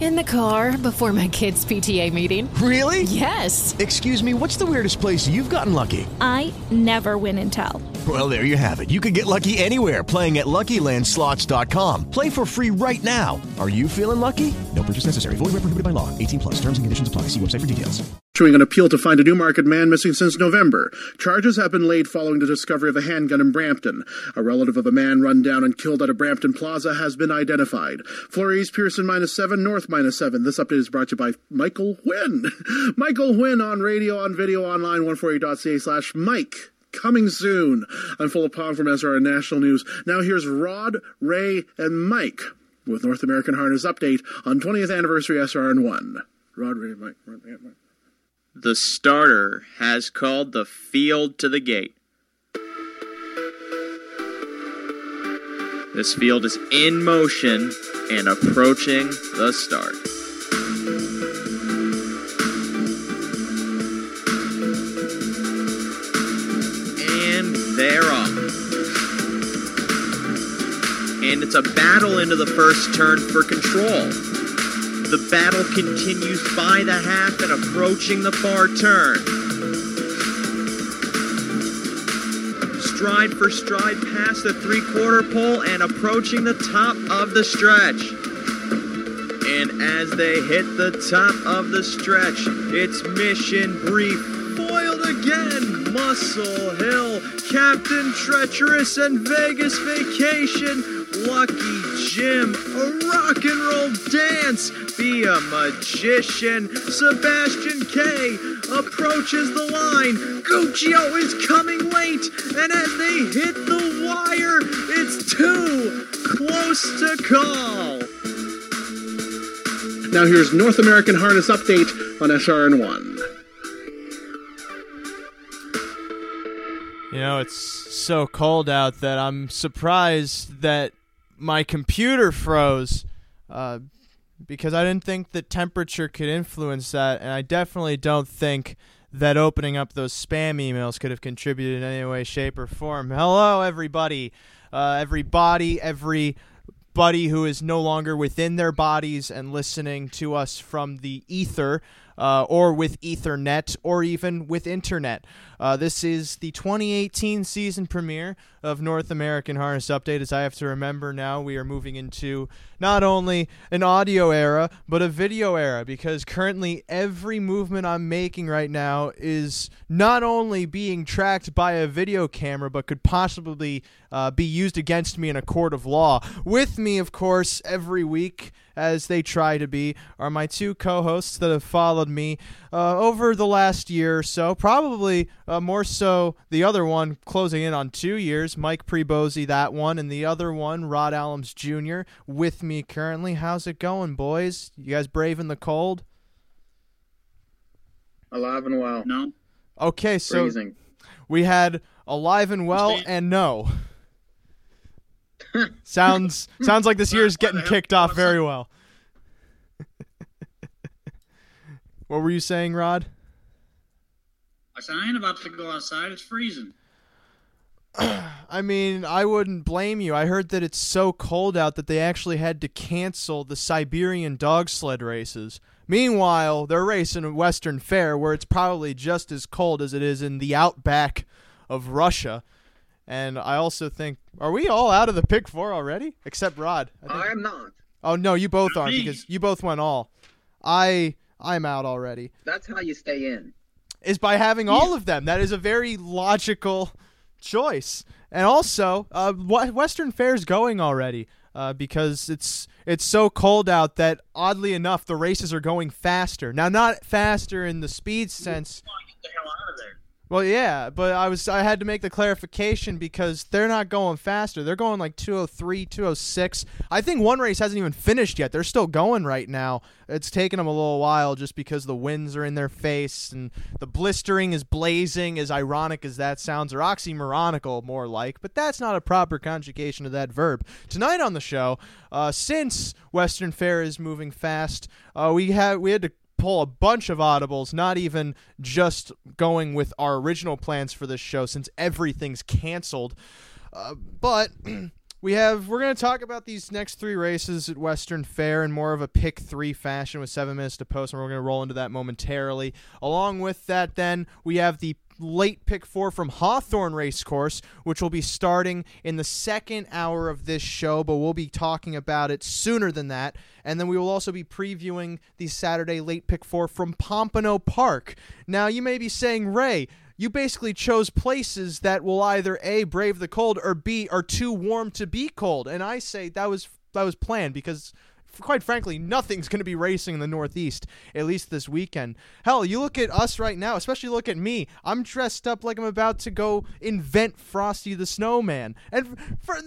In the car before my kids' PTA meeting. Really? Yes. Excuse me, what's the weirdest place you've gotten lucky? I never win and tell. Well, there you have it. You can get lucky anywhere, playing at LuckyLandSlots.com. Play for free right now. Are you feeling lucky? No purchase necessary. Void where prohibited by law. 18 plus. Terms and conditions apply. See website for details. Pursuing an appeal to find a Newmarket man missing since November. Charges have been laid following the discovery of a handgun in Brampton. A relative of a man run down and killed at a Brampton plaza has been identified. Fleury's Pearson -7, North -7. This update is brought to you by Michael Wynn. Michael Wynn on radio, on video, online, 148.ca/Mike. Coming soon. I'm Philip Pong from SRN National News. Now here's Rod, Ray, and Mike with North American Harness Update on 20th Anniversary SRN1. Rod, Ray, Mike. Rod, Ray, Mike. The starter has called the field to the gate. This field is in motion and approaching the start. They're off. And it's a battle into the first turn for control. The battle continues by the half and approaching the far turn. Stride for stride past the three-quarter pole and approaching the top of the stretch. And as they hit the top of the stretch, it's mission brief. Foiled again, Muscle Hill, Captain Treacherous, and Vegas Vacation, Lucky Jim, a rock and roll dance, be a magician, Sebastian K approaches the line, Guccio is coming late, and as they hit the wire, it's too close to call. Now here's North American Harness Update on SRN1. You know, it's so cold out that I'm surprised that my computer froze because I didn't think that temperature could influence that, and I definitely don't think that opening up those spam emails could have contributed in any way, shape, or form. Hello, everybody. Everybody who is no longer within their bodies and listening to us from the ether. Or with Ethernet, or even with Internet. This is the 2018 season premiere of North American Harness Update. As I have to remember now, we are moving into not only an audio era, but a video era, because currently every movement I'm making right now is not only being tracked by a video camera, but could possibly be used against me in a court of law. With me, of course, every week, as they try to be, are my two co-hosts that have followed me over the last year or so, probably more so the other one closing in on 2 years, Mike Pribozie, that one, and the other one, Rod Allums Jr., with me currently. How's it going, boys? You guys braving the cold? Alive and well. No. Okay, so freezing. We had alive and well and no. Sounds like this year's getting kicked off very well. What were you saying, Rod? I said, I ain't about to go outside. It's freezing. I mean, I wouldn't blame you. I heard that it's so cold out that they actually had to cancel the Siberian dog sled races. Meanwhile, they're racing at Western Fair, where it's probably just as cold as it is in the outback of Russia. And I also think, are we all out of the pick four already? Except Rod. I am not. Oh, no, you both aren't, because you both went all. I'm out already. That's how you stay in. Is by having all of them. That is a very logical choice. And also, Western Fair's going already because it's so cold out that, oddly enough, the races are going faster. Now, not faster in the speed sense. Get the hell out of there. Well, yeah, but I had to make the clarification because they're not going faster. They're going like 203, 206. I think one race hasn't even finished yet. They're still going right now. It's taken them a little while just because the winds are in their face and the blistering is blazing, as ironic as that sounds, or oxymoronical more like. But that's not a proper conjugation of that verb. Tonight on the show, since Western Fair is moving fast, we had to pull a bunch of audibles, not even just going with our original plans for this show since everything's canceled. But we're going to talk about these next three races at Western Fair in more of a pick three fashion with 7 minutes to post, and we're going to roll into that momentarily. Along with that, then, we have the late pick four from Hawthorne Racecourse, which will be starting in the second hour of this show, but we'll be talking about it sooner than that. And then we will also be previewing the Saturday late pick four from Pompano Park. Now, you may be saying, Ray, you basically chose places that will either A, brave the cold, or B, are too warm to be cold. And I say that was planned because, quite frankly, nothing's going to be racing in the Northeast, at least this weekend. Hell, you look at us right now, especially look at me. I'm dressed up like I'm about to go invent Frosty the Snowman. And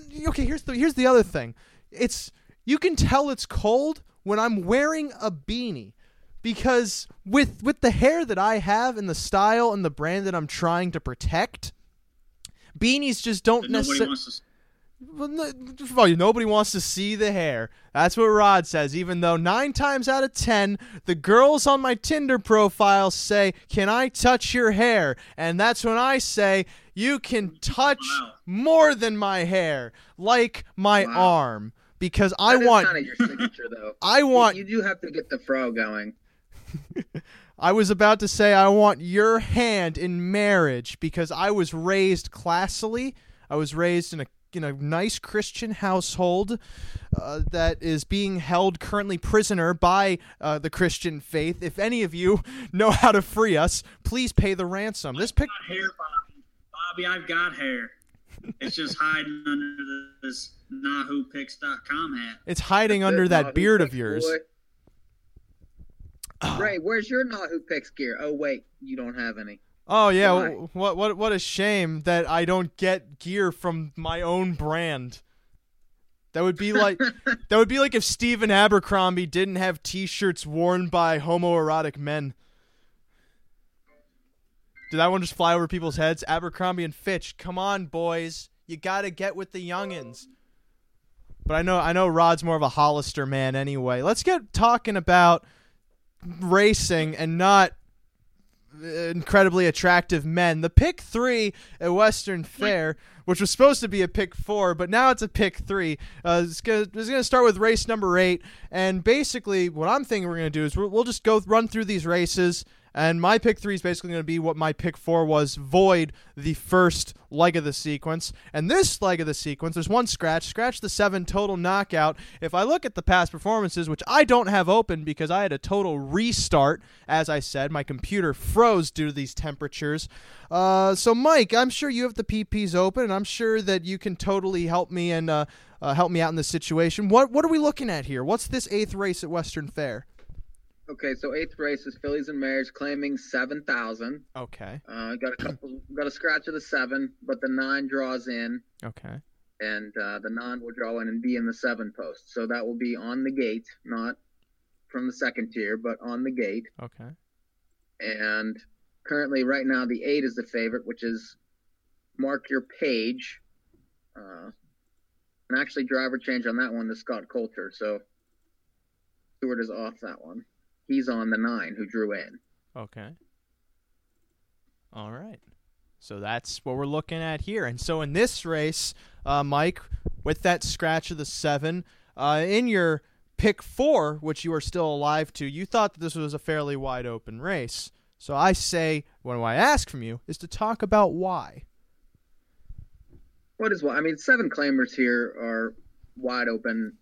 here's the other thing. You can tell it's cold when I'm wearing a beanie, because with the hair that I have and the style and the brand that I'm trying to protect, beanies just don't necessarily... Nobody wants to see the hair. That's what Rod says, even though 9 times out of 10, the girls on my Tinder profile say, "Can I touch your hair?" And that's when I say, "You can touch more than my hair, like my arm," because I want... That's kind of your signature, though. You do have to get the fro going. I was about to say, I want your hand in marriage, because I was raised classily. I was raised in a nice Christian household that is being held currently prisoner by the Christian faith. If any of you know how to free us, please pay the ransom. I've got hair, Bobby. I've got hair. It's just hiding under this NahuPix.com hat. It's hiding under that beard of yours. Ray, where's your NahuPix gear? Oh, wait, you don't have any. Oh yeah, what a shame that I don't get gear from my own brand. That would be like if Stephen Abercrombie didn't have T-shirts worn by homoerotic men. Did that one just fly over people's heads? Abercrombie and Fitch, come on, boys, you gotta get with the youngins. But I know Rod's more of a Hollister man anyway. Let's get talking about racing and not incredibly attractive men. The pick three at Western Fair, which was supposed to be a pick four, but now it's a pick three. It's going to start with race number 8, and basically what I'm thinking we're going to do is we'll just go run through these races, and my pick three is basically going to be what my pick four was, void the first leg of the sequence. And this leg of the sequence, there's one scratch the 7 total knockout. If I look at the past performances, which I don't have open because I had a total restart, as I said, my computer froze due to these temperatures. So Mike, I'm sure you have the PPs open, and I'm sure that you can totally help me and help me out in this situation. What are we looking at here? What's this 8th race at Western Fair? Okay, so 8th race is Phillies and Mares claiming 7,000. Okay. Got a scratch of the 7, but the 9 draws in. Okay. And the 9 will draw in and be in the 7 post. So that will be on the gate, not from the second tier, but on the gate. Okay. And currently, right now, the 8 is the favorite, which is Mark Your Page. And actually, driver change on that one to Scott Coulter. So Stewart is off that one. He's on the 9 who drew in. Okay. All right. So that's what we're looking at here. And so in this race, Mike, with that scratch of the 7, in your pick 4, which you are still alive to, you thought that this was a fairly wide open race. So I say, what do I ask from you, is to talk about why. What is why? I mean, 7 claimers here are wide open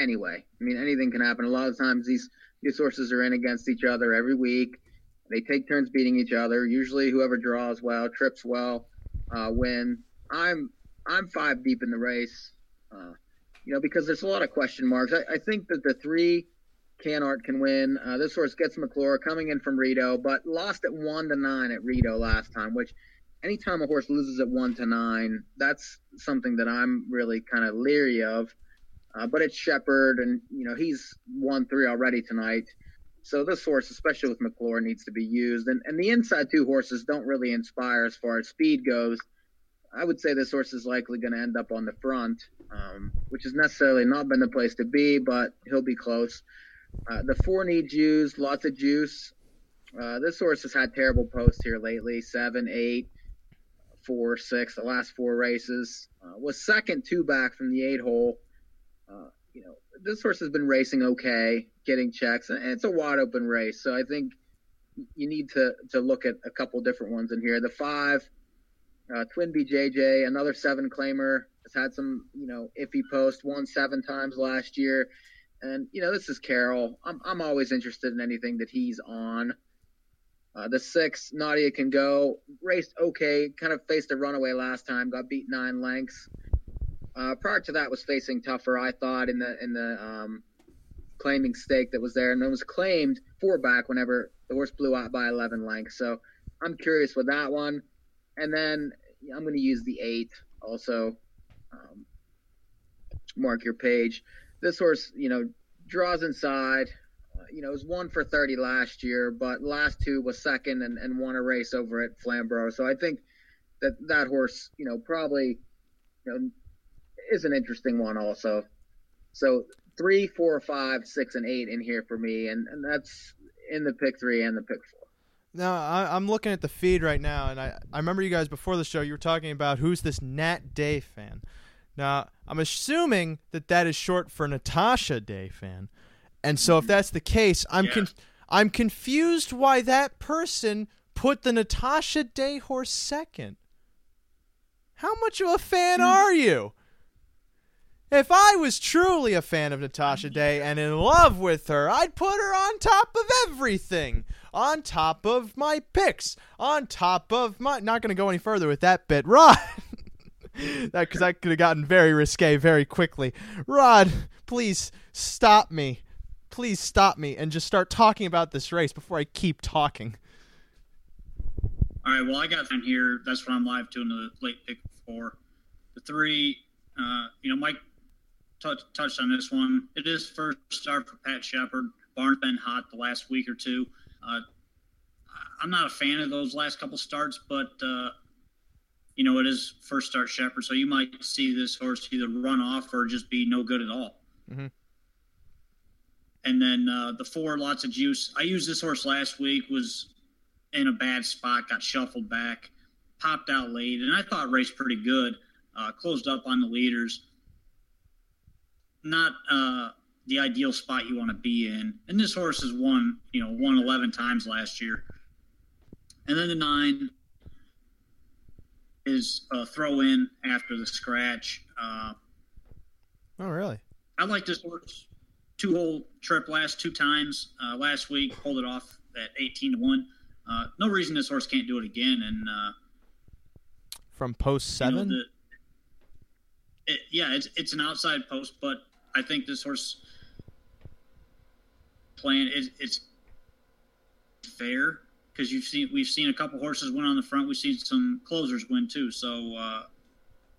anyway. I mean, anything can happen. A lot of times these horses are in against each other every week. They take turns beating each other. Usually whoever draws well, trips well, win. I'm 5 deep in the race, because there's a lot of question marks. I think that the 3 Canart can win. This horse gets McClure coming in from Rito, but lost at 1-9 at Rito last time, which anytime a horse loses at 1-9, that's something that I'm really kind of leery of. But it's Shepard, and he's won 3 already tonight. So this horse, especially with McClure, needs to be used. And the inside 2 horses don't really inspire as far as speed goes. I would say this horse is likely going to end up on the front, which has necessarily not been the place to be, but he'll be close. The four need juice, lots of juice. This horse has had terrible posts here lately, 7, 8, 4, 6, the last four races. Was second two back from the 8 hole. You know, this horse has been racing okay, getting checks, and it's a wide open race. So I think you need to look at a couple different ones in here. The 5, Twin BJJ, another 7 claimer, has had some, you know, iffy post, won 7 times last year. And, you know, this is Carroll. I'm always interested in anything that he's on. The 6, Nadia Can Go, raced okay, kind of faced a runaway last time, got beat 9 lengths. Prior to that was facing tougher, I thought, in the claiming stake that was there. And it was claimed 4 back whenever the horse blew out by 11 lengths. So I'm curious with that one. And then I'm going to use the 8 also. Mark your page. This horse, you know, draws inside, you know, was 1 for 30 last year, but last 2 was second and won a race over at Flamborough. So I think that horse, you know, probably, you know, is an interesting one also. So 3, 4, 5, 6, and 8 in here for me. And that's in the pick 3 and the pick 4. Now, I'm looking at the feed right now, and I remember you guys before the show, you were talking about who's this Nat Day fan. Now, I'm assuming that is short for Natasha Day fan. And so if that's the case, I'm confused why that person put the Natasha Day horse second. How much of a fan are you? If I was truly a fan of Natasha Day and in love with her, I'd put her on top of everything. On top of my picks. On top of my... Not going to go any further with that bit. Rod! Because that could have gotten very risque very quickly. Rod, please stop me. Please stop me and just start talking about this race before I keep talking. All right, well, I got them here. That's what I'm live to in the late pick 4. The 3, you know, Mike... touched on this one. It is first start for Pat Shepard. Barn's been hot the last week or two. I'm not a fan of those last couple starts, but, you know, it is first start Shepard, so you might see this horse either run off or just be no good at all. Mm-hmm. And then the 4, lots of juice. I used this horse last week, was in a bad spot, got shuffled back, popped out late, and I thought raced pretty good, closed up on the leaders. Not the ideal spot you want to be in. And this horse has won 11 times last year. And then the 9 is a throw in after the scratch. Oh, really? I like this horse. 2-hole trip last 2 times. Last week, pulled it off at 18-1. No reason this horse can't do it again. And from post 7? You know, it's an outside post, but I think this horse playing it's fair because we've seen a couple horses win on the front. We've seen some closers win too. So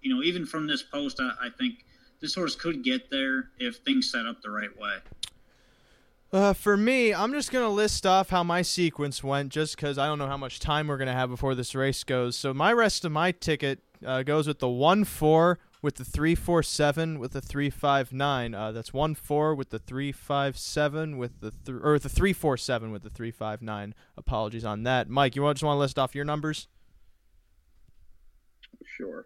you know, even from this post, I think this horse could get there if things set up the right way. For me, I'm just going to list off how my sequence went just because I don't know how much time we're going to have before this race goes. So my rest of my ticket goes with the 1-4. With the 3-4-7, with the 3-5-9, that's 1-4 with the 3-5-7, with the or the 3-4-7 with the 3-5-9. Apologies on that, Mike. You just want to list off your numbers? Sure.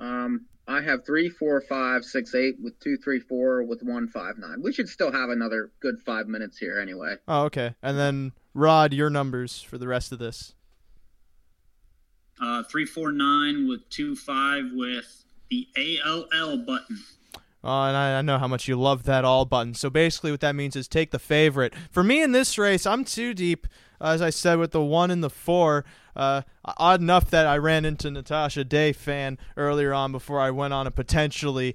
I have 3-4-5-6-8 with 2-3-4 with 1-5-9. We should still have another good 5 minutes here, anyway. Oh, okay. And then Rod, your numbers for the rest of this. 3-4-9 with 2-5 with the ALL button. And I know how much you love that all button. So basically what that means is take the favorite. For me in this race, I'm too deep, as I said, with the 1 and the 4. Odd enough that I ran into Natasha Day fan earlier on before I went on a potentially,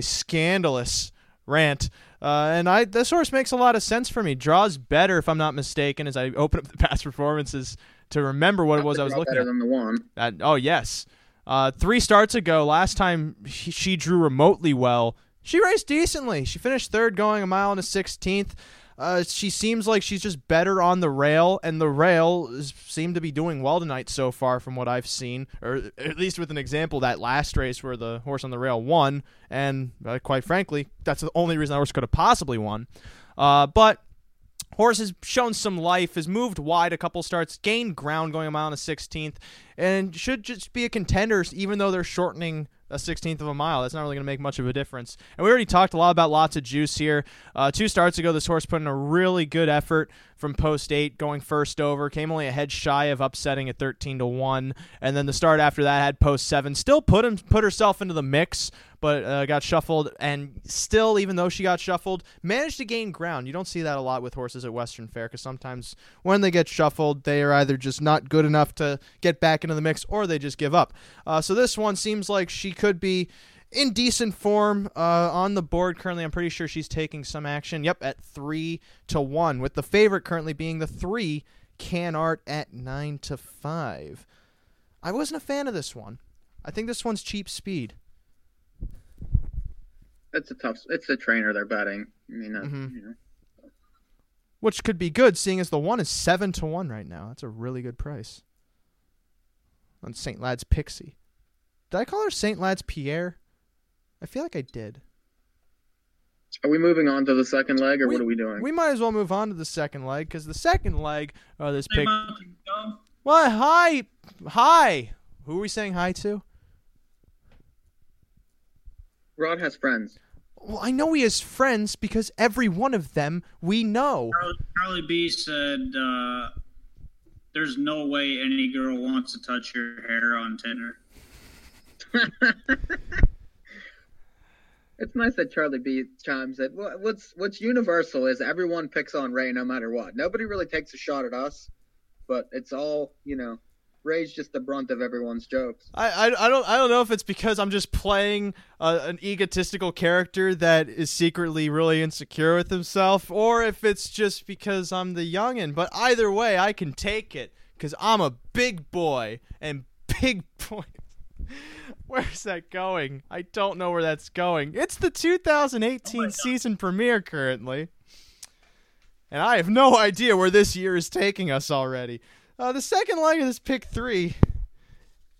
scandalous rant. And this horse makes a lot of sense for me. Draws better, if I'm not mistaken, as I open up the past performances to remember what it was I was looking at. Better than the 1. Oh, yes. 3 starts ago, last time she drew remotely well. She raced decently. She finished 3rd going 1:16. She seems like she's just better on the rail, and the rail seemed to be doing well tonight so far from what I've seen, or at least with an example, that last race where the horse on the rail won, and quite frankly, that's the only reason that horse could have possibly won. But horse has shown some life, has moved wide a couple starts, gained ground going a mile and a 16th, and should just be a contender even though they're shortening a 16th of a mile. That's not really going to make much of a difference. And we already talked a lot about lots of juice here. Two starts ago, this horse put in a really good effort from post 8, going first over, came only a head shy of upsetting at 13-1. And then the start after that had post 7. Still put herself into the mix, but got shuffled. And still, even though she got shuffled, managed to gain ground. You don't see that a lot with horses at Western Fair, because sometimes when they get shuffled, they are either just not good enough to get back into the mix, or they just give up. So this one seems like she could be in decent form on the board currently. I'm pretty sure she's taking some action. Yep, at 3-1, with the favorite currently being the 3 Canart at 9-5. I wasn't a fan of this one. I think this one's cheap speed. That's a tough. It's the trainer they're betting. I mean, you know, which could be good, seeing as the 1 is 7-1 right now. That's a really good price on St. Lad's Pixie. Did I call her St. Lad's Pierre? I feel like I did. Are we moving on to the second leg, or what are we doing? We might as well move on to the second leg, because the second leg of this pick. Well, hi! Hi! Who are we saying hi to? Rod has friends. Well, I know he has friends because every one of them we know. Charlie B said, there's no way any girl wants to touch your hair on Tinder. It's nice that Charlie B chimes in. What's universal is everyone picks on Ray no matter what. Nobody really takes a shot at us, but it's all, you know, Ray's just the brunt of everyone's jokes. I don't know if it's because I'm just playing an egotistical character that is secretly really insecure with himself, or if it's just because I'm the youngin'. But either way, I can take it because I'm a big boy, and big boy. Where's that going? I don't know where that's going. It's the 2018 season premiere currently, and I have no idea where this year is taking us already. The second leg of this pick 3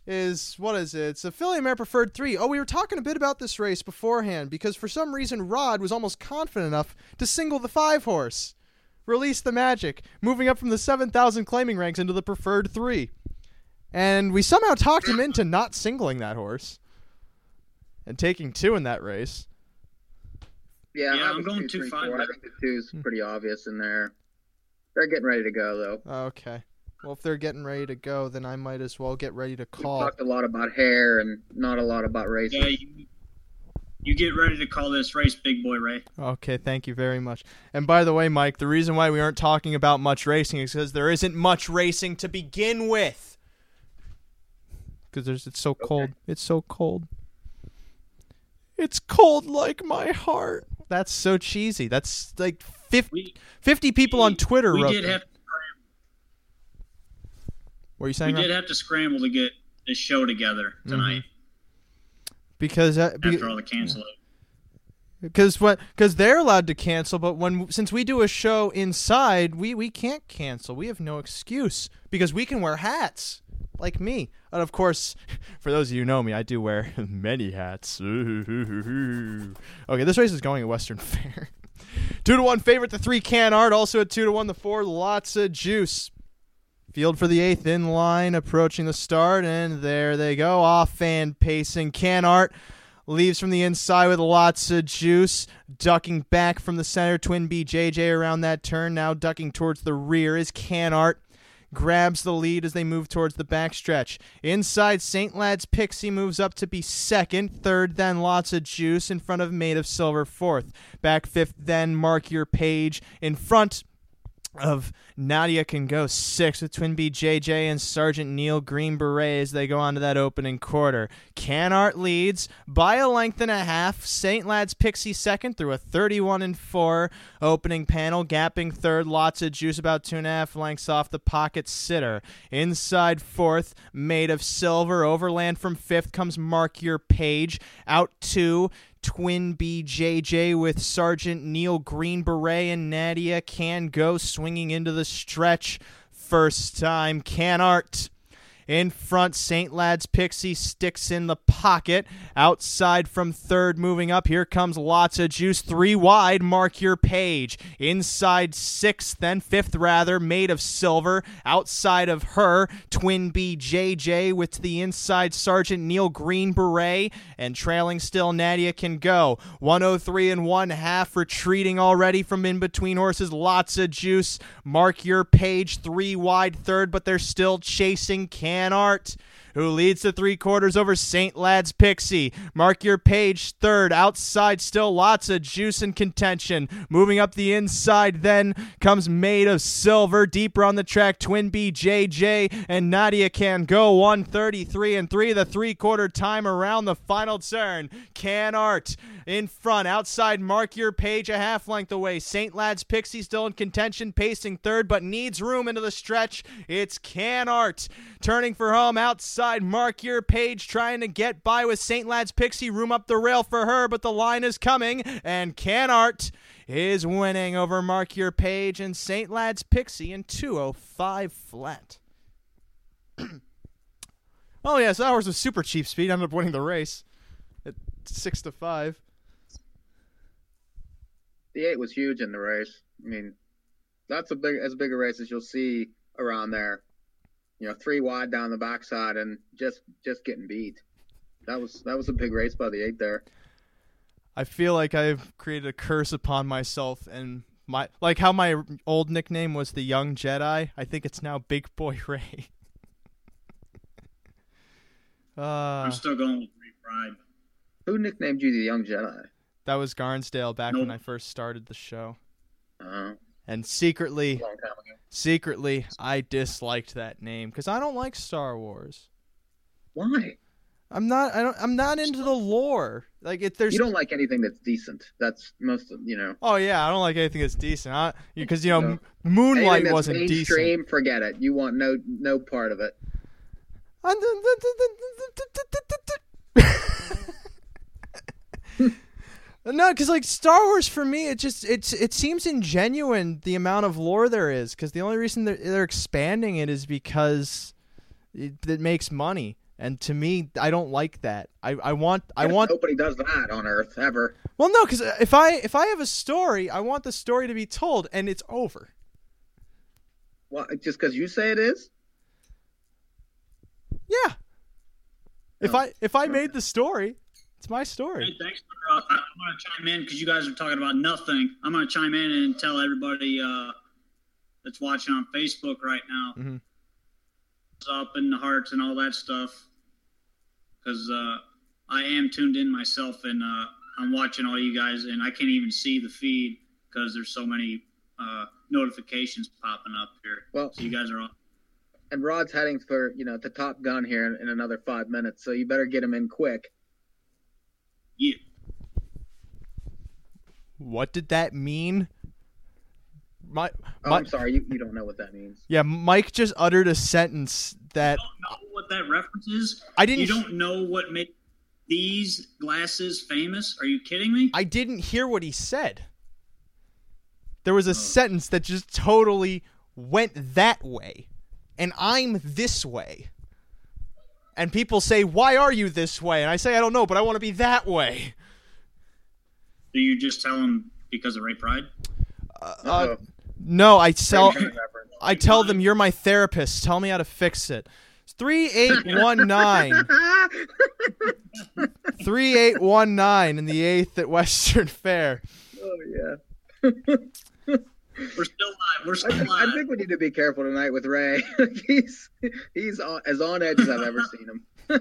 is, what is it? It's a Philly Mare Preferred 3. Oh, we were talking a bit about this race beforehand, because for some reason Rod was almost confident enough to single the 5 horse. Release the Magic, moving up from the 7,000 claiming ranks into the Preferred 3. And we somehow talked him into not singling that horse and taking 2 in that race. Yeah I'm going 2-5. I think the 2's pretty obvious in there. They're getting ready to go, though. Okay. Well, if they're getting ready to go, then I might as well get ready to call. We talked a lot about hair and not a lot about racing. Yeah, you get ready to call this race, big boy Ray. Okay, thank you very much. And by the way, Mike, the reason why we aren't talking about much racing is because there isn't much racing to begin with. It's so cold. It's so cold. It's cold like my heart. That's so cheesy. That's like 50 people on Twitter wrote that. What are you saying? We did have to scramble to get this show together tonight. Because after all the canceling. Because they're allowed to cancel, but since we do a show inside, we can't cancel. We have no excuse because we can wear hats. Like me. And of course, for those of you who know me, I do wear many hats. Okay, this race is going at Western Fair. 2-1 favorite, the 3 Canart. Also at 2-1, the 4 Lots of Juice. Field for the 8th in line, approaching the start. And there they go. Off and pacing. Canart leaves from the inside with Lots of Juice. Ducking back from the center. Twin B JJ around that turn. Now ducking towards the rear is Canart. Grabs the lead as they move towards the backstretch. Inside, St. Lad's Pixie moves up to be second. Third, then Lots of Juice in front of Made of Silver. Fourth. Back fifth, then Mark Your Page in front of Nadia Can Go. Sixth with Twin B JJ and Sergeant Neil Green Beret as they go on to that opening quarter. Canart leads by a length and a half. St. Lad's Pixie second through a 31-4 opening panel. Gapping third, Lots of Juice about 2.5 lengths off the pocket sitter. Inside fourth, Made of Silver. Overland from fifth comes Mark Your Page. Out 2 Twin BJJ with Sergeant Neil Green Beret and Nadia Can Go swinging into the stretch. First time, Canart. In front, St. Lad's Pixie sticks in the pocket. Outside from third, moving up. Here comes Lots of Juice. Three wide, Mark Your Page. Inside sixth and fifth, rather, Made of Silver. Outside of her, Twin BJJ with to the inside, Sergeant Neil Green Beret. And trailing still, Nadia Can Go. 1:03.5, retreating already from in between horses. Lots of Juice, Mark Your Page. Three wide, third, but they're still chasing Canart, who leads the three quarters over St. Lad's Pixie. Mark Your Page third. Outside still, Lots of Juice in contention. Moving up the inside then comes Made of Silver. Deeper on the track, Twin BJJ and Nadia Can Go. 1:33.3, the three-quarter time around the final turn. Canart in front. Outside, Mark Your Page a half length away. St. Lad's Pixie still in contention, pacing third, but needs room into the stretch. It's Canart turning for home. Outside, Mark Your Page trying to get by with St. Lad's Pixie. Room up the rail for her, but the line is coming, and Canart is winning over Mark Your Page and St. Lad's Pixie in 2:05 flat. Oh, yeah, so that horse was super cheap speed. Ended up winning the race at 6-5. The 8 was huge in the race. I mean, that's as big a race as you'll see around there. You know, three wide down the backside and just getting beat. That was a big race by the 8 there. I feel like I've created a curse upon myself, and my like how my old nickname was the Young Jedi. I think it's now Big Boy Ray. I'm still going with Ray Pride. Who nicknamed you the Young Jedi? That was Garnsdale back when I first started the show. Uh-huh. And secretly, I disliked that name because I don't like Star Wars. Why? I'm not into the lore. Like, you don't like anything that's decent. That's most, you know. Oh yeah, I don't like anything that's decent. Because Moonlight that's wasn't mainstream, decent. Mainstream, forget it. You want no part of it. No, because like Star Wars for me, it seems ingenuine the amount of lore there is. Because the only reason they're expanding it is because it makes money, and to me, I don't like that. I want nobody does that on Earth ever. Well, no, because if I have a story, I want the story to be told, and it's over. Well, just because you say it is. Yeah. If I made the story. It's my story. Hey, thanks for. I want to chime in because you guys are talking about nothing. I'm going to chime in and tell everybody that's watching on Facebook right now. Mm-hmm. Up in the hearts and all that stuff, because I am tuned in myself and I'm watching all you guys, and I can't even see the feed because there's so many notifications popping up here. Well, so you guys are on. And Rod's heading for the Top Gun here in another 5 minutes, so you better get him in quick. Yeah. What did that mean? I'm sorry, you don't know what that means. Yeah, Mike just uttered a sentence that... You don't know what that reference is? I didn't... You don't know what made these glasses famous? Are you kidding me? I didn't hear what he said. There was a sentence that just totally went that way. And I'm this way. And people say, why are you this way? And I say, I don't know, but I want to be that way. Do you just tell them because of Ray Pride? No, I tell them you're my therapist. Tell me how to fix it. 3819. 3819 in the 8th at Western Fair. Oh, yeah. We're still live. I think we need to be careful tonight with Ray. He's as on edge as I've ever seen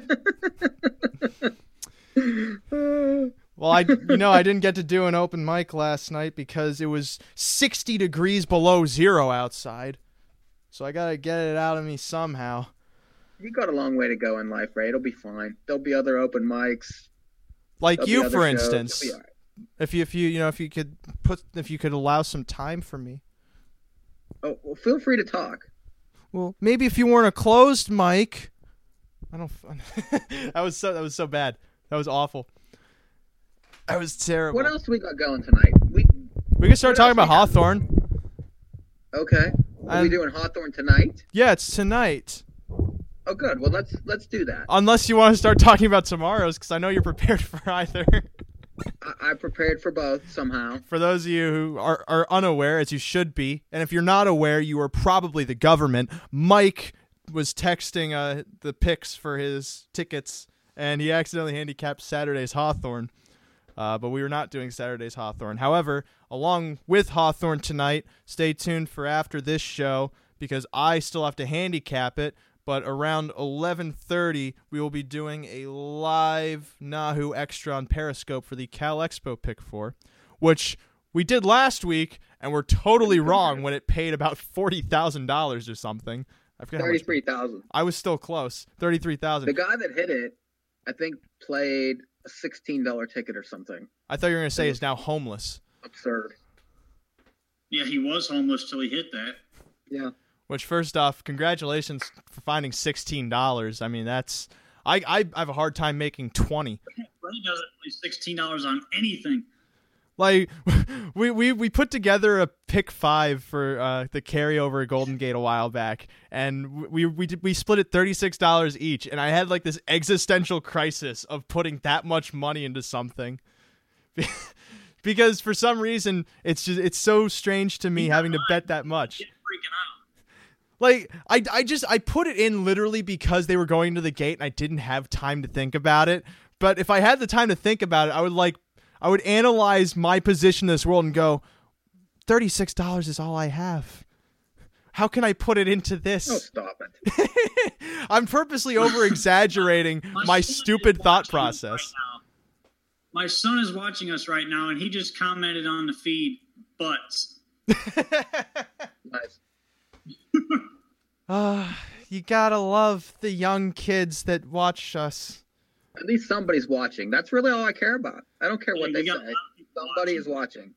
him. Well, I didn't get to do an open mic last night because it was 60 degrees below zero outside. So I got to get it out of me somehow. You got a long way to go in life, Ray. It'll be fine. There'll be other open mics. Like you, for instance. It'll be all right. If you could allow some time for me. Oh, well, feel free to talk. Well, maybe if you weren't a closed mic. I don't. That was so bad. That was awful. I was terrible. What else we got going tonight? We can start talking about Hawthorne. Okay. Are we doing Hawthorne tonight? Yeah, it's tonight. Oh, good. Well, let's do that. Unless you want to start talking about tomorrow's, because I know you're prepared for either. I prepared for both somehow. For those of you who are unaware, as you should be, and if you're not aware, you are probably the government. Mike was texting the picks for his tickets, and he accidentally handicapped Saturday's Hawthorne. But we were not doing Saturday's Hawthorne. However, along with Hawthorne tonight, stay tuned for after this show, because I still have to handicap it. But around 11:30, we will be doing a live Nahu Extra on Periscope for the Cal Expo Pick 4, which we did last week, and we're totally wrong when it paid about $40,000 or something. I forget. 33,000. I was still close. 33,000. The guy that hit it, I think, played a $16 ticket or something. I thought you were going to say he's now homeless. Absurd. Yeah, he was homeless till he hit that. Yeah. Which, first off, congratulations for finding $16. I mean, that's I have a hard time making $20. He doesn't play $16 on anything. Like, we put together a pick five for the carryover at Golden Gate a while back, and we split it $36 each, and I had like this existential crisis of putting that much money into something. Because for some reason, it's so strange to me having to bet that much. You're freaking out. Like, I put it in literally because they were going to the gate and I didn't have time to think about it. But if I had the time to think about it, I would analyze my position in this world and go, $36 is all I have. How can I put it into this? Oh, stop it. I'm purposely over-exaggerating my stupid thought process. Right, my son is watching us right now, and he just commented on the feed, butts. Nice. You gotta love the young kids that watch us. At least somebody's watching. That's really all I care about. I don't care what they say. Somebody is watching.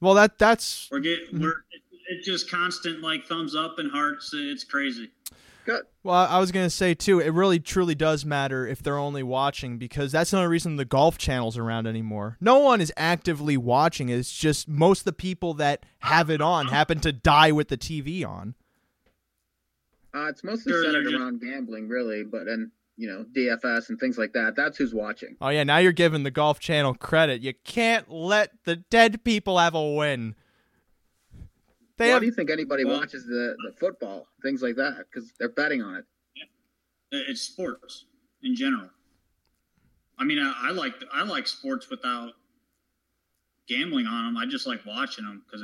Well, that's it's just constant like thumbs up and hearts. It's crazy. Good. Well, I was gonna say too, it really truly does matter if they're only watching, because that's the only reason the golf channel's around anymore. No one is actively watching. It's just most of the people that have it on happen to die with the TV on. It's mostly centered around gambling, really, but DFS and things like that. That's who's watching. Oh yeah, now you're giving the golf channel credit. You can't let the dead people have a win. Do you think anybody watches the football, things like that, because they're betting on it? Yeah. It's sports in general. I mean, I like sports without gambling on them. I just like watching them because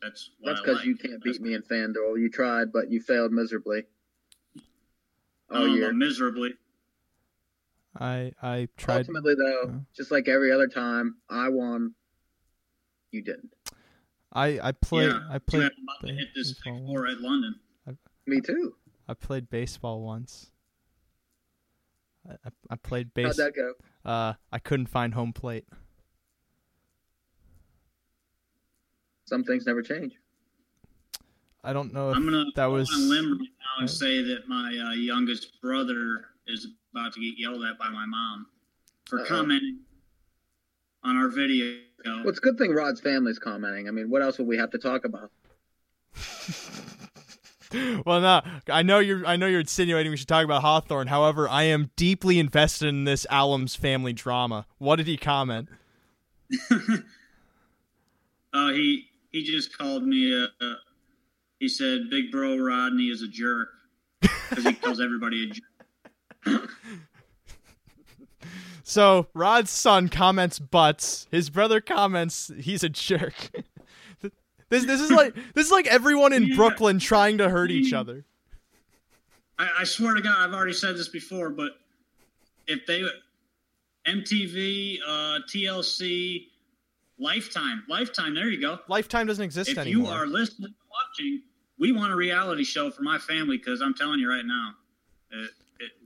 that's because you can't beat me in FanDuel. You tried, but you failed miserably. Miserably. I tried. Ultimately, though, just like every other time, I won. You didn't. I played. I'm about to hit this pick four at London. Me too. I played baseball once. I played baseball. How'd that go? I couldn't find home plate. Some things never change. I don't know if that was. I'm going to go on a limb right now and say that my youngest brother is about to get yelled at by my mom for commenting on our video. Well, it's a good thing Rod's family's commenting. I mean, what else would we have to talk about? Well, no, I know you're insinuating we should talk about Hawthorne. However, I am deeply invested in this Allums family drama. What did he comment? He just called me. He said, "Big bro, Rodney is a jerk," because he calls everybody a jerk. So Rod's son comments butts. His brother comments he's a jerk. This is like everyone in Brooklyn trying to hurt each other. I swear to God, I've already said this before, but if they MTV, TLC, Lifetime, there you go. Lifetime doesn't exist anymore. If you are listening, watching, we want a reality show for my family, because I'm telling you right now.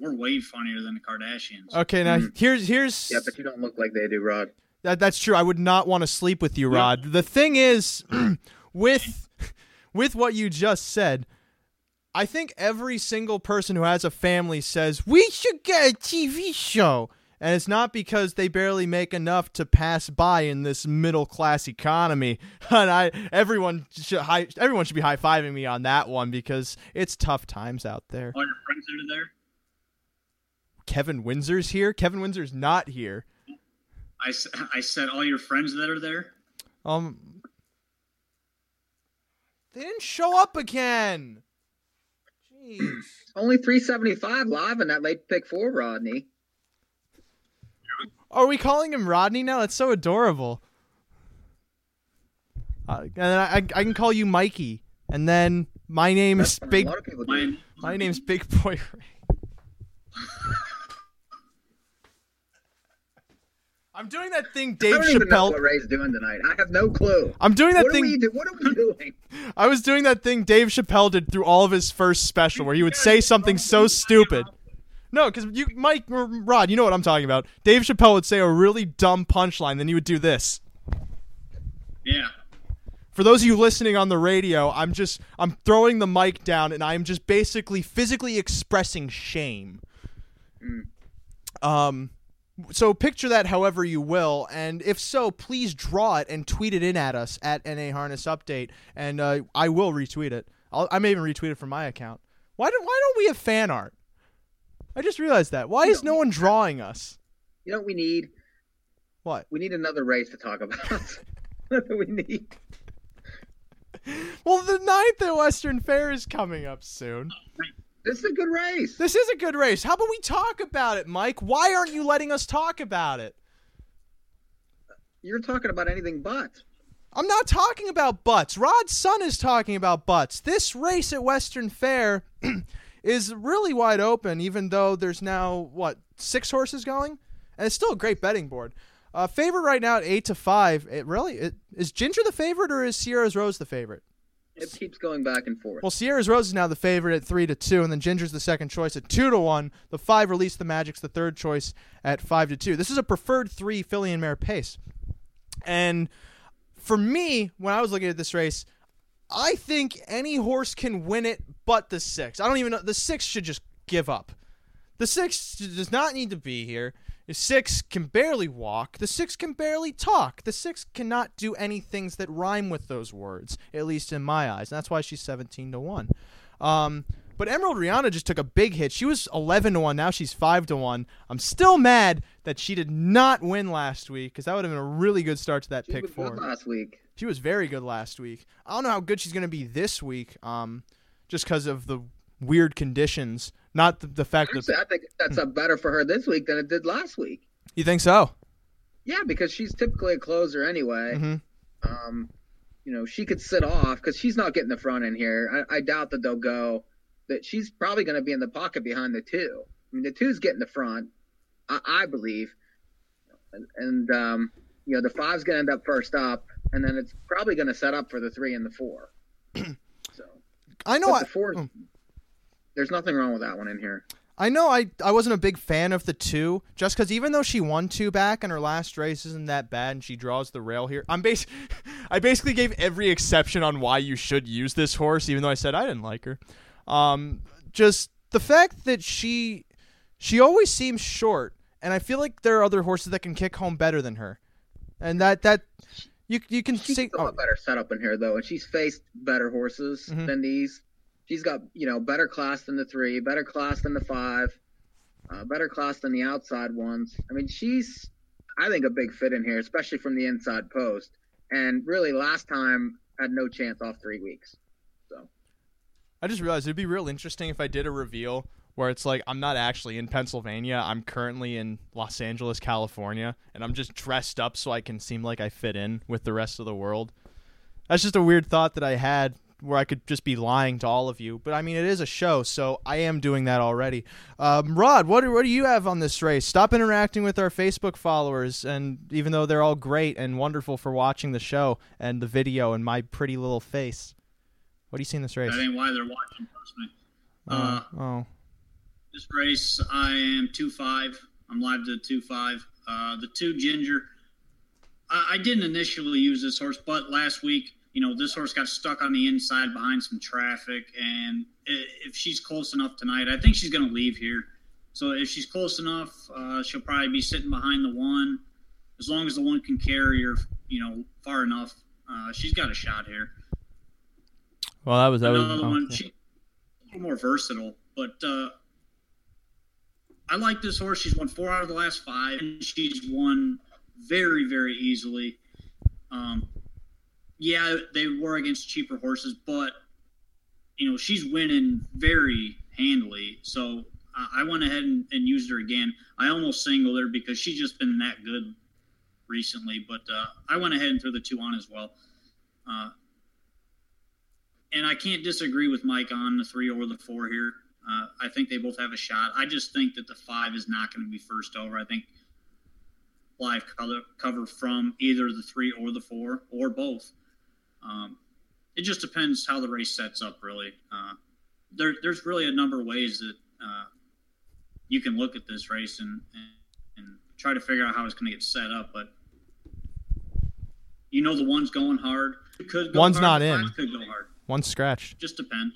We're way funnier than the Kardashians. Okay, now here's. Yeah, but you don't look like they do, Rod. That's true. I would not want to sleep with you, Rod. Yeah. The thing is, with what you just said, I think every single person who has a family says we should get a TV show, And it's not because they barely make enough to pass by in this middle-class economy. And everyone should be high-fiving me on that one because it's tough times out there. All your friends are there? Kevin Windsor's here? Kevin Windsor's not here. I said all your friends that are there? They didn't show up again. Jeez. Only 375 live in that late pick four, Rodney. Are we calling him Rodney now? That's so adorable. And I can call you Mikey, and then my name is Big. My name's Big Boy Ray. I'm doing that thing, Dave Chappelle. I don't even know what Ray's doing tonight. I have no clue. I'm doing that thing. What are we doing? I was doing that thing Dave Chappelle did through all of his first special, where he would say something so stupid. No, because you, Mike, Rod, you know what I'm talking about. Dave Chappelle would say a really dumb punchline, then he would do this. Yeah. For those of you listening on the radio, I'm throwing the mic down, and I'm just basically physically expressing shame. So picture that however you will, and if so, please draw it and tweet it in at us at NA Harness Update, and I will retweet it. I may even retweet it from my account. Why don't we have fan art? I just realized that. Why is no one drawing us? You know what we need? What? We need another race to talk about. We need. Well, the 9th at Western Fair is coming up soon. This is a good race. This is a good race. How about we talk about it, Mike? Why aren't you letting us talk about it? You're talking about anything but. I'm not talking about butts. Rod's son is talking about butts. This race at Western Fair is really wide open, even though there's now, 6 horses going? And it's still a great betting board. Favorite right now at 8-5. Is Ginger the favorite or is Sierra's Rose the favorite? It keeps going back and forth. Well, Sierra's Rose is now the favorite at 3-2, and then Ginger's the second choice at 2-1. The 5 Release the Magic's the third choice at 5-2. This is a preferred 3 filly and mare pace. And for me, when I was looking at this race, I think any horse can win it but the 6. I don't even know. The 6 should just give up. The 6 does not need to be here. The 6 can barely walk. The 6 can barely talk. The 6 cannot do any things that rhyme with those words, at least in my eyes. And that's why she's 17-1. But Emerald Rihanna just took a big hit. She was 11-1. Now she's 5-1. I'm still mad that she did not win last week because that would have been a really good start to that pick four. She was good last week. She was very good last week. I don't know how good she's going to be this week just because of the weird conditions. Not the fact that I think that's up better for her this week than it did last week. You think so? Yeah, because she's typically a closer anyway. Mm-hmm. She could sit off because she's not getting the front in here. I doubt that they'll go. That she's probably going to be in the pocket behind the 2. I mean, the 2's getting the front, I believe, and the 5's going to end up first up, and then it's probably going to set up for the 3 and the 4. So I know there's nothing wrong with that one in here. I know I wasn't a big fan of the 2, just because even though she won 2 back and her last race isn't that bad and she draws the rail here, I basically gave every exception on why you should use this horse, even though I said I didn't like her. Just the fact that she always seems short, and I feel like there are other horses that can kick home better than her, and that you can see. She's got a better setup in here though, and she's faced better horses mm-hmm. than these. She's got better class than the 3, better class than the 5, better class than the outside ones. I mean, she's I think a big fit in here, especially from the inside post, and really last time had no chance off 3 weeks. I just realized it'd be real interesting if I did a reveal where it's like I'm not actually in Pennsylvania. I'm currently in Los Angeles, California, and I'm just dressed up so I can seem like I fit in with the rest of the world. That's just a weird thought that I had where I could just be lying to all of you. But, I mean, it is a show, so I am doing that already. Rod, what do you have on this race? Stop interacting with our Facebook followers, and even though they're all great and wonderful for watching the show and the video and my pretty little face. What do you see in this race? That ain't why they're watching, trust me. This race, I am 2-5. I'm live to 2-5. The 2 Ginger, I didn't initially use this horse, but last week, this horse got stuck on the inside behind some traffic, and if she's close enough tonight, I think she's going to leave here. So if she's close enough, she'll probably be sitting behind the one. As long as the one can carry her, you know, far enough, she's got a shot here. Well, that was another one. She's a little more versatile, but I like this horse. She's won 4 out of the last 5, and she's won very, very easily. Yeah, they were against cheaper horses, but you know she's winning very handily. So I went ahead and used her again. I almost singled her because she's just been that good recently, but I went ahead and threw the 2 on as well. And I can't disagree with Mike on the 3 or the 4 here. I think they both have a shot. I just think that the 5 is not going to be first over. I think live cover from either the 3 or the 4 or both. It just depends how the race sets up, really. There's really a number of ways that you can look at this race and try to figure out how it's going to get set up. But you know the one's going hard. It could go one's hard, not in. Could go hard. One's scratched. Just depends.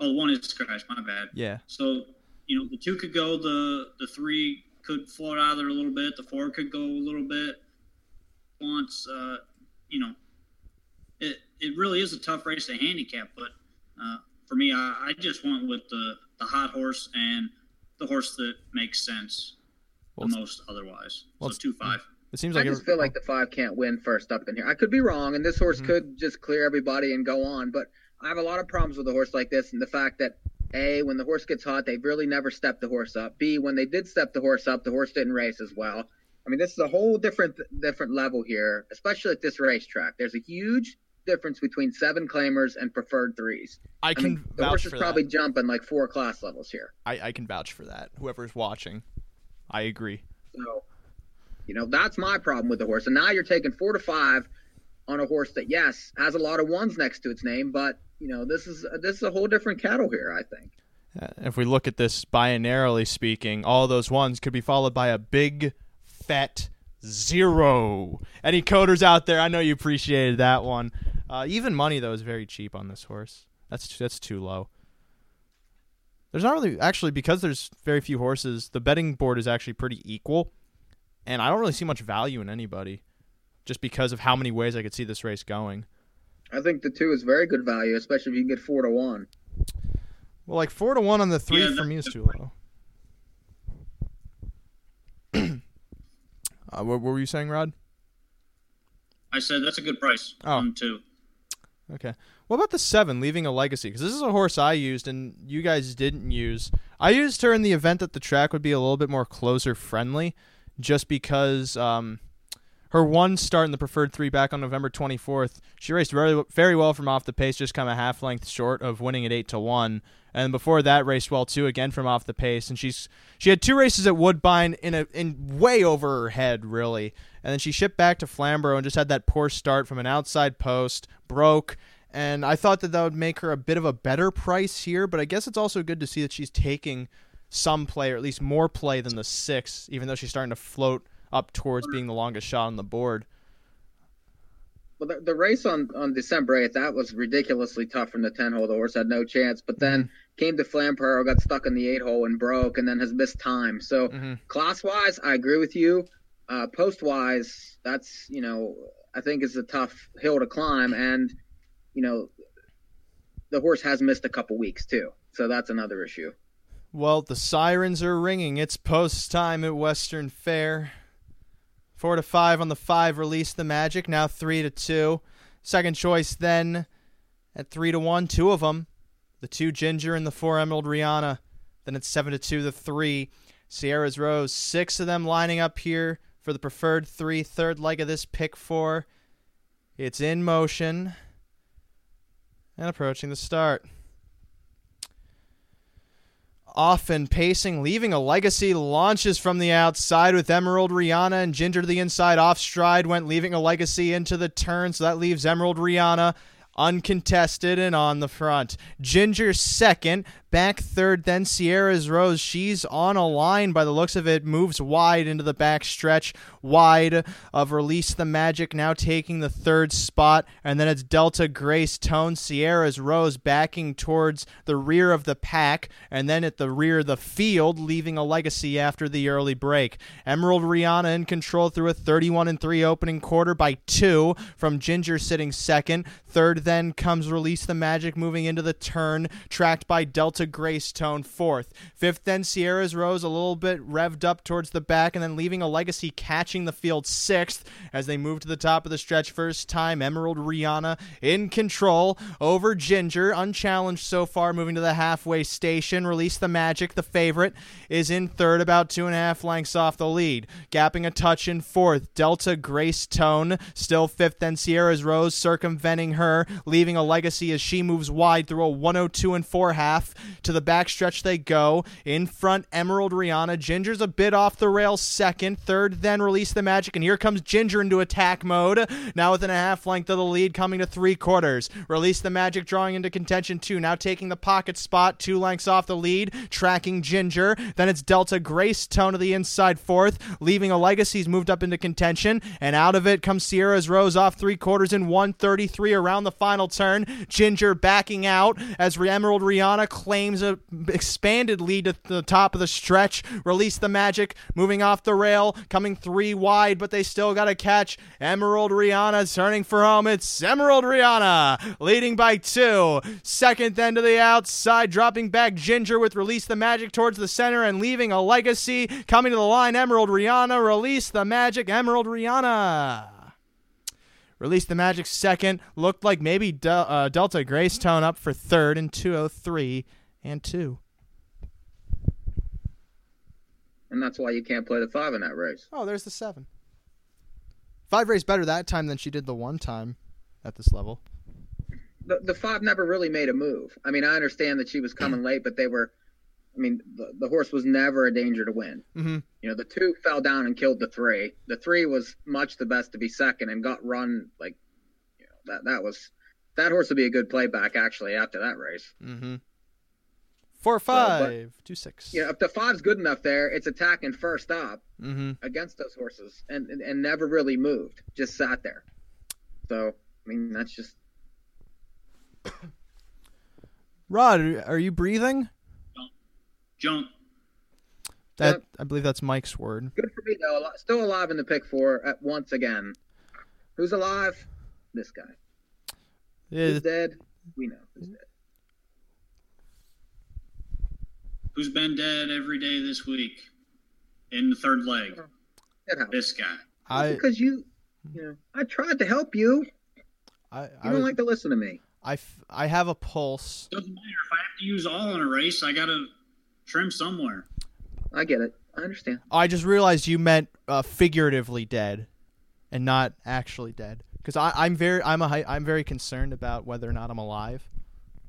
Oh, one is scratched. My bad. Yeah. So, you know, the 2 could go. The 3 could float out of there a little bit. The 4 could go a little bit. Once, you know, it really is a tough race to handicap. But for me, I just went with the hot horse and the horse that makes sense the most otherwise. Well, so 2-5. It seems like I just feel like the 5 can't win first up in here. I could be wrong, and this horse could just clear everybody and go on. But I have a lot of problems with a horse like this, and the fact that, A, when the horse gets hot, they've really never stepped the horse up. B, when they did step the horse didn't race as well. I mean, this is a whole different level here, especially at this racetrack. There's a huge difference between 7 claimers and preferred 3s. I mean, the horse is probably jumping like 4 class levels here. I can vouch for that. Whoever's watching, I agree. So, you know, that's my problem with the horse. And now you're taking 4 to 5 on a horse that, yes, has a lot of ones next to its name, but you know, this is a whole different cattle here, I think. If we look at this binarily speaking, all those ones could be followed by a big, fat 0. Any coders out there? I know you appreciated that one. Even money, though, is very cheap on this horse. That's too low. There's not really, actually, because there's very few horses, the betting board is actually pretty equal, and I don't really see much value in anybody just because of how many ways I could see this race going. I think the 2 is very good value, especially if you can get 4 to 1. Well, like 4 to 1 on the 3 for me is too low. What were you saying, Rod? I said that's a good price on 2. Okay. What about the 7, Leaving a Legacy? Because this is a horse I used and you guys didn't use. I used her in the event that the track would be a little bit more closer friendly, just because her one start in the preferred 3 back on November 24th, she raced very, very well from off the pace, just kind of half length short of winning at 8 to 1. And before that, raced well too, again from off the pace. And she had 2 races at Woodbine in way over her head, really. And then she shipped back to Flamborough and just had that poor start from an outside post, broke. And I thought that would make her a bit of a better price here, but I guess it's also good to see that she's taking some play, or at least more play than the 6, even though she's starting to float up towards being the longest shot on the board. Well, the race on December 8th, that was ridiculously tough from the 10-hole. The horse had no chance, but then came to Flamborough, got stuck in the 8-hole and broke, and then has missed time. So class-wise, I agree with you. Post-wise, that's, you know, I think is a tough hill to climb. And, you know, the horse has missed a couple weeks too. So that's another issue. Well, the sirens are ringing. It's post time at Western Fair. 4 to 5 on the 5, Release the Magic. Now 3 to 2. Second choice then at 3 to 1. 2 of them. The 2 Ginger and the 4 Emerald Rihanna. Then it's 7 to 2. The 3 Sierra's Rose. 6 of them lining up here for the preferred 3. Third leg of this pick 4. It's in motion and approaching the start. Off and pacing, Leaving a Legacy launches from the outside with Emerald Rihanna and Ginger to the inside. Off stride went Leaving a Legacy into the turn, so that leaves Emerald Rihanna uncontested and on the front. Ginger second, back third, then Sierra's Rose. She's on a line by the looks of it, moves wide into the back stretch, wide of Release the Magic, now taking the third spot, and then it's Delta, Grace, Tone, Sierra's Rose backing towards the rear of the pack, and then at the rear of the field, leaving a legacy after the early break. Emerald Rihanna in control through a 31-3 opening quarter by 2 from Ginger sitting second. Third then comes Release the Magic moving into the turn, tracked by Delta, Grace, Tone fourth. Fifth then Sierra's Rose a little bit revved up towards the back and then leaving a legacy catching the field sixth as they move to the top of the stretch. First time Emerald Rihanna in control over Ginger, unchallenged so far, moving to the halfway station. Release the Magic, the favorite, is in third, about 2.5 lengths off the lead, gapping a touch in fourth. Delta, Grace, Tone still fifth, then Sierra's Rose circumventing her, leaving a legacy as she moves wide through a 102.4 half. To the back stretch they go. In front, Emerald Rihanna. Ginger's a bit off the rail second. Third, then Release the Magic, and here comes Ginger into attack mode, now within a half length of the lead, coming to three quarters. Release the Magic drawing into contention two, now taking the pocket spot, 2 lengths off the lead, tracking Ginger. Then it's Delta, Grace, Tone to the inside fourth, leaving a legacy's moved up into contention, and out of it comes Sierra's Rose off three quarters in 1:33 around the final turn. Ginger backing out as Emerald Rihanna claims an expanded lead at the top of the stretch. Release the Magic moving off the rail, coming 3 wide, but they still got to catch Emerald Rihanna turning for home. It's Emerald Rihanna leading by 2. Second then to the outside, dropping back Ginger with Release the Magic towards the center and leaving a legacy. Coming to the line, Emerald Rihanna. Release the Magic, Emerald Rihanna. Release the Magic second. Looked like maybe Delta Grace Tone up for third in 2:03 and 2. And that's why you can't play the 5 in that race. Oh, there's the 7. 5 raced better that time than she did the one time at this level. The 5 never really made a move. I mean, I understand that she was coming late, but they were, I mean, the horse was never a danger to win. Mm-hmm. You know, the 2 fell down and killed the 3. The 3 was much the best to be second and got run like, you know, that horse would be a good playback actually after that race. Mm-hmm. 4-5, 2-6. Yeah, you know, if the 5's good enough there, it's attacking first up against those horses and never really moved, just sat there. So I mean, that's just. Rod, are you breathing? Jump. That, I believe that's Mike's word. Good for me, though. Still alive in the pick four at once again. Who's alive? This guy. Yeah. Who's dead? We know who's dead. Who's been dead every day this week in the third leg? This guy. Because you know, I tried to help you. You don't like to listen to me. I have a pulse. Doesn't matter. If I have to use all in a race, I got to trim somewhere. I get it. I understand. Oh, I just realized you meant figuratively dead, and not actually dead. Because I'm very concerned about whether or not I'm alive.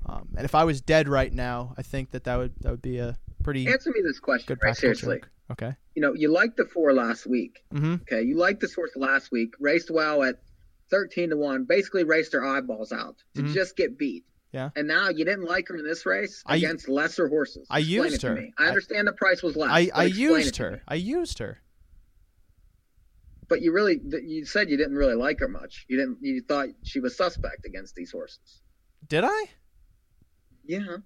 And if I was dead right now, I think that would be a pretty. Answer me this question, right? Seriously. Joke. Okay. You know, you liked the 4 last week. Mm-hmm. Okay, you liked this horse last week. Raced well at 13-1. Basically, raced her eyeballs out to just get beat. Yeah. And now you didn't like her in this race against lesser horses. I used her. I understand the price was less. I used her. But you said you didn't really like her much. You thought she was suspect against these horses. Did I? Yeah.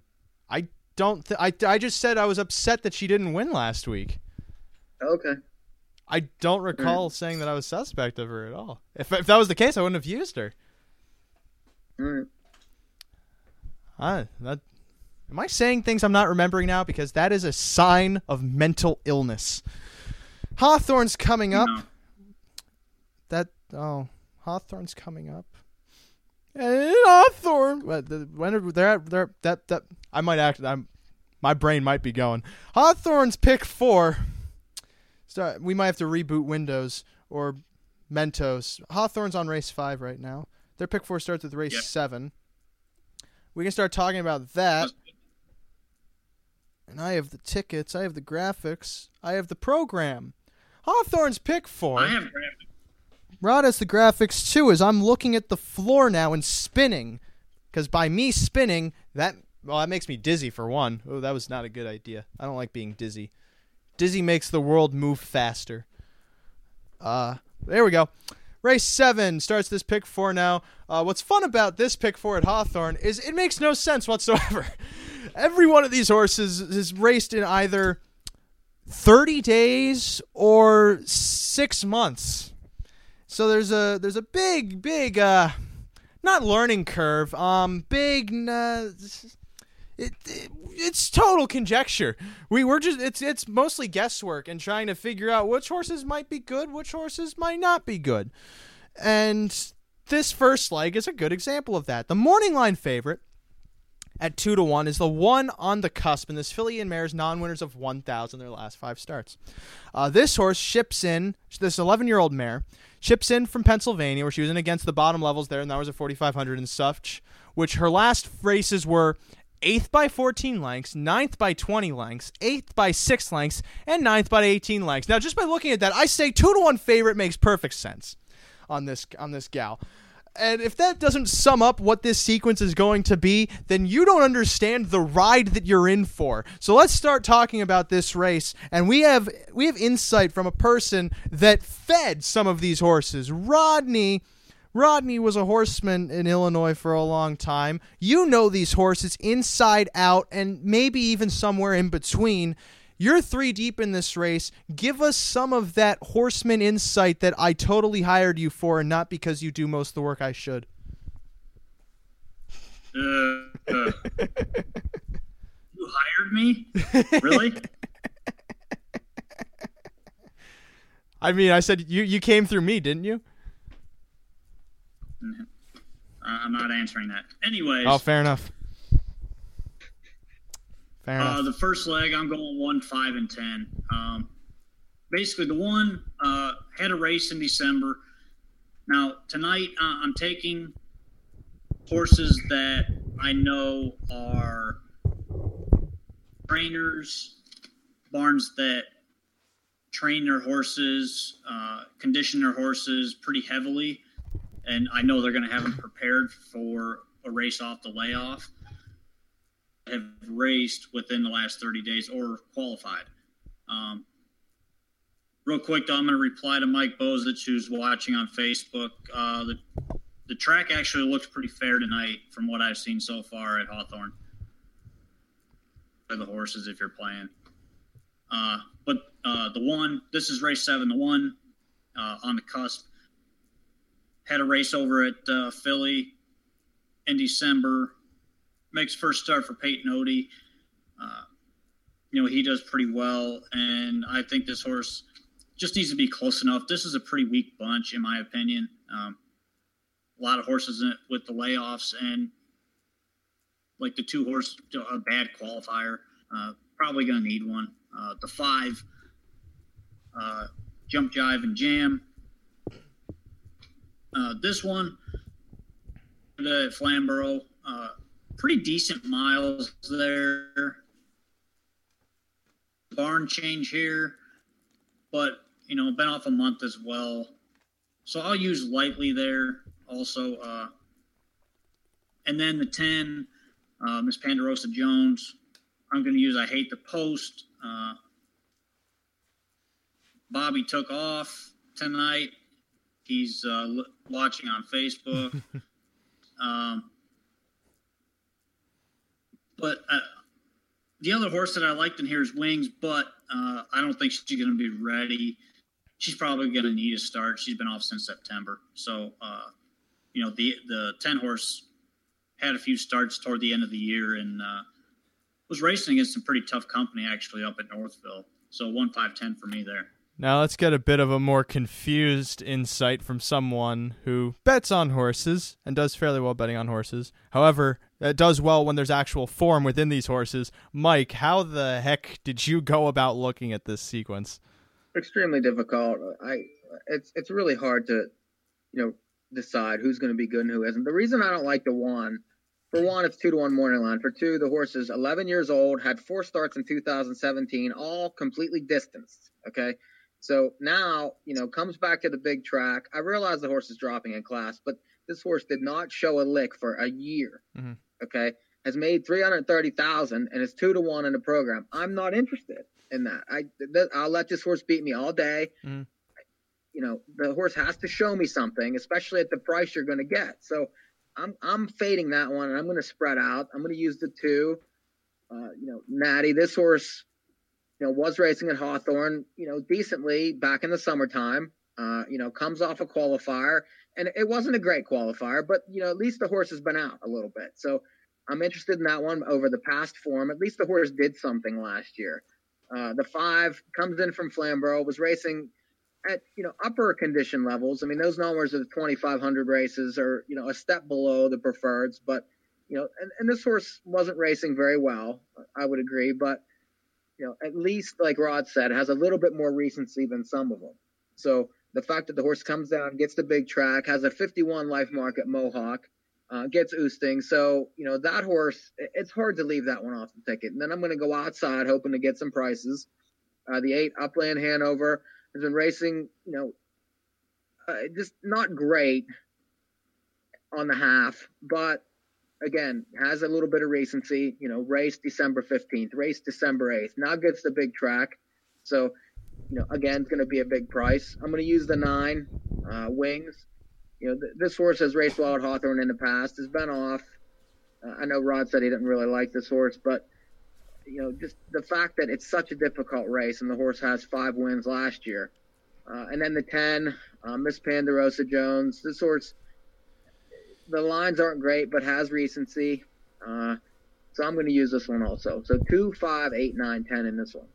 I don't. I just said I was upset that she didn't win last week. Okay. I don't recall saying that I was suspect of her at all. If that was the case, I wouldn't have used her. All right. Am I saying things I'm not remembering now? Because that is a sign of mental illness. Hawthorne's coming up. No. Hawthorne's coming up. And Hawthorne. When they're that I might act. My brain might be going. Hawthorne's pick 4. So we might have to reboot Windows or Mentos. Hawthorne's on race 5 right now. Their pick 4 starts with race 7. We can start talking about that. And I have the tickets. I have the graphics. I have the program. Hawthorne's pick 4. I have graphics. Rod has the graphics too, as I'm looking at the floor now and spinning. Because by me spinning, that Well, that makes me dizzy for one. Oh, that was not a good idea. I don't like being dizzy. Dizzy makes the world move faster. There we go. Race 7 starts this pick four now. What's fun about this pick four at Hawthorne is it makes no sense whatsoever. Every one of these horses is raced in either 30 days or 6 months. So there's a big, not learning curve, it's total conjecture. It's mostly guesswork and trying to figure out which horses might be good, which horses might not be good. And this first leg is a good example of that. The morning line favorite at 2-1 is the one on the cusp in this filly and mare's non-winners of 1,000 their last 5 starts. This horse ships in, this 11-year-old mare, ships in from Pennsylvania, where she was in against the bottom levels there, and that was a 4,500 and such, which her last races were 8th by 14 lengths, 9th by 20 lengths, 8th by 6 lengths, and 9th by 18 lengths. Now, just by looking at that, I say 2-1 favorite makes perfect sense on this gal. And if that doesn't sum up what this sequence is going to be, then you don't understand the ride that you're in for. So let's start talking about this race. And we have insight from a person that fed some of these horses. Rodney was a horseman in Illinois for a long time. You know these horses inside out and maybe even somewhere in between. You're 3 deep in this race. Give us some of that horseman insight that I totally hired you for and not because you do most of the work I should. You hired me? Really? I mean, I said you came through me, didn't you? I'm not answering that. Anyways. Oh, fair enough. Fair enough. The first leg, I'm going 1, 5, and 10. Basically, the one had a race in December. Now, tonight, I'm taking horses that I know are trainers, barns that train their horses, condition their horses pretty heavily. And I know they're going to have them prepared for a race off the layoff, have raced within the last 30 days or qualified. Real quick, though, I'm going to reply to Mike Bozich, who's watching on Facebook. The track actually looks pretty fair tonight from what I've seen so far at Hawthorne. The horses, if you're playing. But the one, this is race 7, the one on the cusp. Had a race over at Philly in December. Makes first start for Peyton Odie. He does pretty well, and I think this horse just needs to be close enough. This is a pretty weak bunch, in my opinion. A lot of horses in it with the layoffs, and like the 2-horse, a bad qualifier. Probably going to need one. The 5, Jump, Jive, and Jam. This one, the Flamborough, pretty decent miles there. Barn change here, but, been off a month as well. So I'll use lightly there also. And then the 10, Miss Ponderosa Jones. I'm going to use I Hate the Post. Bobby took off tonight. He's watching on Facebook. But the other horse that I liked in here is Wings, but I don't think she's going to be ready. She's probably going to need a start. She's been off since September. So, the 10 horse had a few starts toward the end of the year and was racing against some pretty tough company, actually, up at Northville. So 1, 5, 10 for me there. Now let's get a bit of a more confused insight from someone who bets on horses and does fairly well betting on horses. However, it does well when there's actual form within these horses. Mike, how the heck did you go about looking at this sequence? Extremely difficult. It's really hard to, decide who's going to be good and who isn't. The reason I don't like the one, for one, it's 2-1 morning line. For two, the horse is 11 years old, had 4 starts in 2017, all completely distanced. Okay. So now, comes back to the big track. I realize the horse is dropping in class, but this horse did not show a lick for a year, okay? has made $330,000 and is 2-1 in the program. I'm not interested in that. I'll let this horse beat me all day. Mm. You know, the horse has to show me something, especially at the price you're going to get. So I'm fading that one, and I'm going to spread out. I'm going to use the 2, you know, Natty. This horse, you know, was racing at Hawthorne, you know, decently back in the summertime, you know, comes off a qualifier, and it wasn't a great qualifier, but, you know, at least the horse has been out a little bit. So I'm interested in that one over the past form. At least the horse did something last year. The 5 comes in from Flamborough, was racing at, you know, upper condition levels. I mean, those numbers of the 2,500 races are, you know, a step below the preferreds, but, you know, and this horse wasn't racing very well, I would agree, but, you know, at least, like Rod said, has a little bit more recency than some of them. So the fact that the horse comes down, gets the big track, has a 51 life mark at Mohawk, gets Oosting. So, you know, that horse, it's hard to leave that one off the ticket. And then I'm going to go outside hoping to get some prices. The 8 Upland Hanover has been racing, you know, just not great on the half, but again, has a little bit of recency, you know, raced December 15th, raced December 8th, now gets the big track. So, you know, again, it's going to be a big price. I'm going to use the 9, Wings. You know, this horse has raced well at Hawthorne in the past, has been off. I know Rod said he didn't really like this horse, but, you know, just the fact that it's such a difficult race and the horse has 5 wins last year. And then the 10, Miss Ponderosa Jones, this horse, the lines aren't great, but has recency. So I'm going to use this one also. So 2, 5, 8, 9, 10 in this one.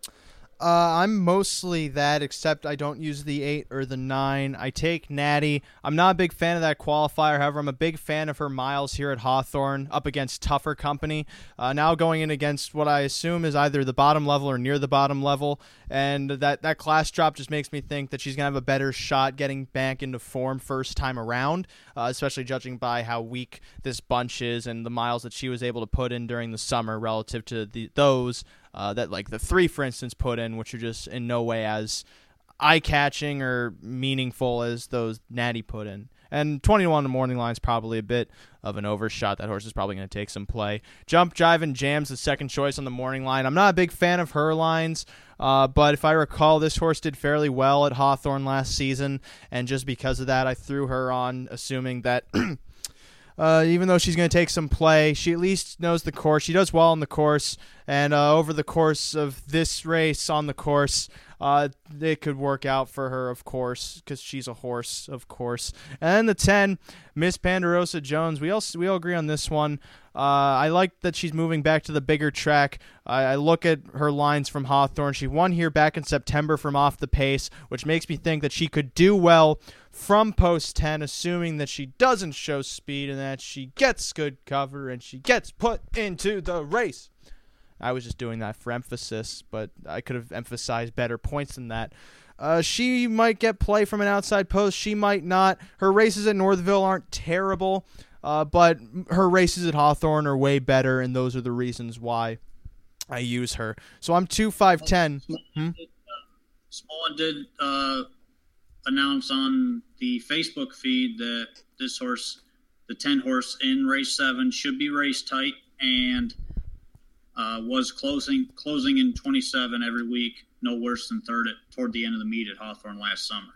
I'm mostly that, except I don't use the 8 or the 9. I take Natty. I'm not a big fan of that qualifier. However, I'm a big fan of her miles here at Hawthorne up against tougher company. Now going in against what I assume is either the bottom level or near the bottom level. And that class drop just makes me think that she's going to have a better shot getting back into form first time around, especially judging by how weak this bunch is and the miles that she was able to put in during the summer relative to those that like the 3, for instance, put in, which are just in no way as eye-catching or meaningful as those Natty put in. And 21 to morning line is probably a bit of an overshot. That horse is probably going to take some play. Jump, Jive, and Jam's the second choice on the morning line. I'm not a big fan of her lines, but if I recall, this horse did fairly well at Hawthorne last season, and just because of that, I threw her on, assuming that even though she's going to take some play, she at least knows the course. She does well on the course, and over the course of this race on the course, it could work out for her, of course, because she's a horse, of course. And the 10, Miss Ponderosa Jones. We all agree on this one. I like that she's moving back to the bigger track. I look at her lines from Hawthorne. She won here back in September from off the pace, which makes me think that she could do well from post 10, assuming that she doesn't show speed and that she gets good cover and she gets put into the race. I was just doing that for emphasis, but I could have emphasized better points than that. She might get play from an outside post. She might not. Her races at Northville aren't terrible, but her races at Hawthorne are way better, and those are the reasons why I use her. So I'm 2, 5, 10. Spawn did announce on the Facebook feed that this horse, the 10 horse in race 7, should be race tight, and was closing in 27 every week, no worse than third toward the end of the meet at Hawthorne last summer.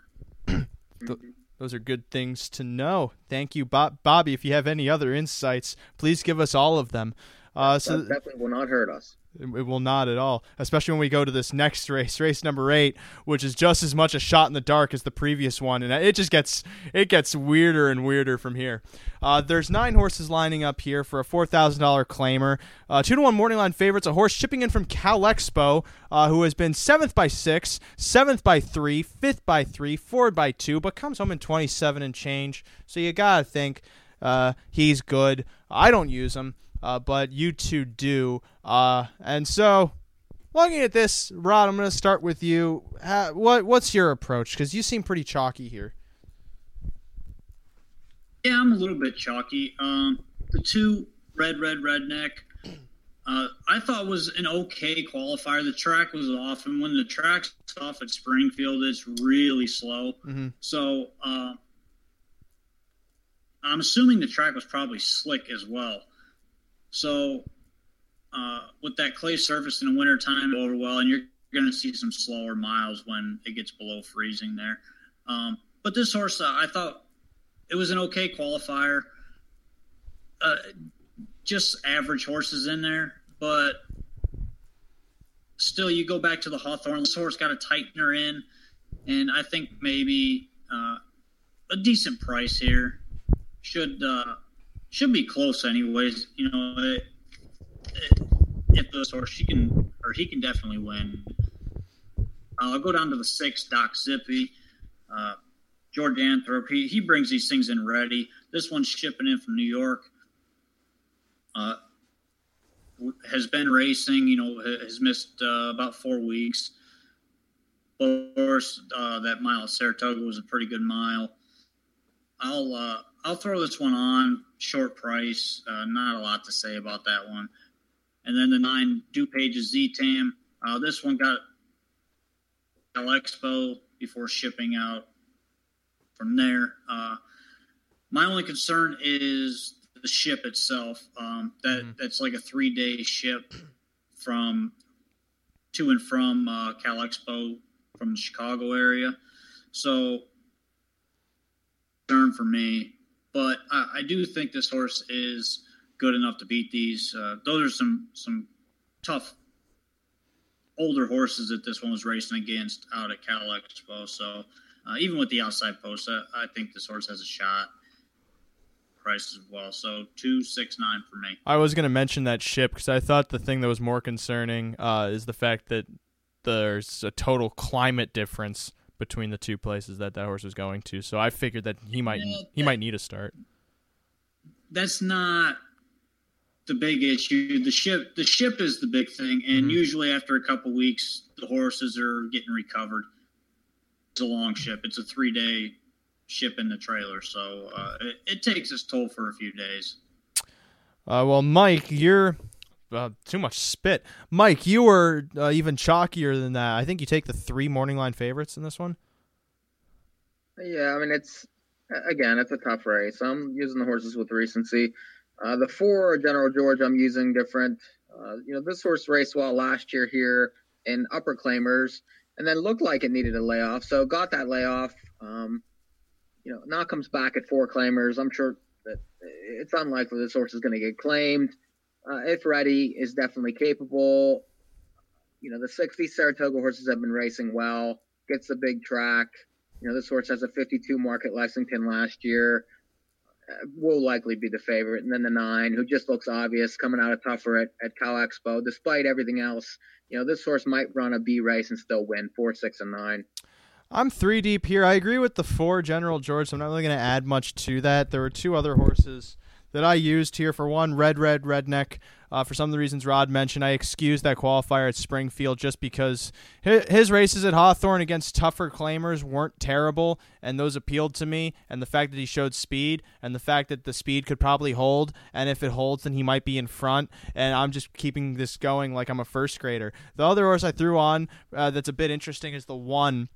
Those are good things to know. Thank you, Bobby. If you have any other insights, please give us all of them. So that definitely will not hurt us. It will not at all, especially when we go to this next race, race number 8, which is just as much a shot in the dark as the previous one, and it just gets weirder and weirder from here. There's 9 horses lining up here for a $4,000 claimer. 2-1 morning line favorites, a horse shipping in from Cal Expo, who has been 7th by 6, 7th by 3, 5th by 3, 4th by 2, but comes home in 27 and change, so you gotta think he's good. I don't use him. But you two do. And so, looking at this, Rod, I'm going to start with you. What's your approach? Because you seem pretty chalky here. Yeah, I'm a little bit chalky. The 2, Redneck, I thought was an okay qualifier. The track was off, and when the track's off at Springfield, it's really slow. Mm-hmm. So, I'm assuming the track was probably slick as well. So with that clay surface in the winter time, over well, and you're going to see some slower miles when it gets below freezing there. But this horse, I thought it was an okay qualifier. Just average horses in there, but still, you go back to the Hawthorne. This horse got a tightener in, and I think maybe a decent price here should be close, anyways. You know, if this horse he can definitely win. I'll go down to the 6, Doc Zippy. George Anthrop, he brings these things in ready. This one's shipping in from New York. Has been racing, you know, has missed about 4 weeks. Of course, that mile at Saratoga was a pretty good mile. I'll throw this one on, short price. Not a lot to say about that one. And then the 9, DuPage's Z-Tam. This one got Cal Expo before shipping out from there. My only concern is the ship itself. That's like a 3-day ship from to and from Cal Expo from the Chicago area. So concern for me, but I do think this horse is good enough to beat these. Those are some tough older horses that this one was racing against out at Cal Expo. So even with the outside post, I think this horse has a shot. Price as well, so 269 for me. I was going to mention that ship because I thought the thing that was more concerning is the fact that there's a total climate difference between the two places that horse was going to. So I figured that he might need a start. That's not the big issue. The ship is the big thing, and usually after a couple weeks, the horses are getting recovered. It's a long ship. It's a 3-day ship in the trailer, so it takes its toll for a few days. Well, Mike, you're too much spit. Mike, you were even chalkier than that. I think you take the 3 morning line favorites in this one. Yeah, I mean, it's a tough race. I'm using the horses with recency. The 4, General George, I'm using different. This horse raced well last year here in upperclaimers, and then looked like it needed a layoff, so got that layoff. Now comes back at 4 claimers. I'm sure that it's unlikely this horse is going to get claimed. If ready, is definitely capable. The 60 Saratoga horses have been racing well. Gets the big track. This horse has a 52 mark at Lexington last year. Will likely be the favorite. And then the 9, who just looks obvious, coming out of tougher at Cal Expo. Despite everything else, this horse might run a B race and still win 4, 6, and 9. I'm 3 deep here. I agree with the 4, General George, so I'm not really going to add much to that. There were 2 other horses that I used here. For one, Red Redneck. For some of the reasons Rod mentioned, I excused that qualifier at Springfield just because his races at Hawthorne against tougher claimers weren't terrible, and those appealed to me, and the fact that he showed speed, and the fact that the speed could probably hold, and if it holds, then he might be in front, and I'm just keeping this going like I'm a first grader. The other horse I threw on that's a bit interesting is the 1,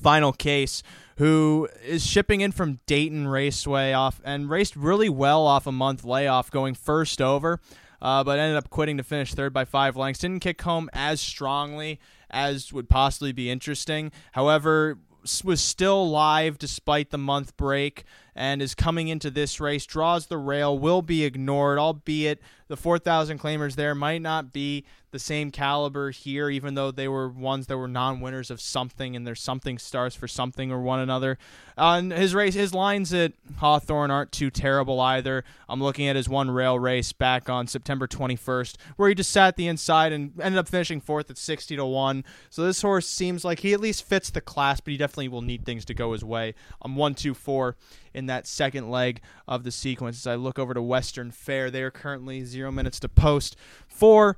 Final Case, who is shipping in from Dayton Raceway off and raced really well off a month layoff, going first over, but ended up quitting to finish third by 5 lengths. Didn't kick home as strongly as would possibly be interesting. However, was still live despite the month break and is coming into this race, draws the rail, will be ignored, albeit the 4,000 claimers there might not be the same caliber here, even though they were ones that were non-winners of something, and their something stars for something or one another. And his lines at Hawthorne aren't too terrible either. I'm looking at his one rail race back on September 21st, where he just sat the inside and ended up finishing 4th at 60-1. So this horse seems like he at least fits the class, but he definitely will need things to go his way. I'm 1-2-4 in that second leg of the sequence. As I look over to Western Fair, they are currently 0 minutes to post for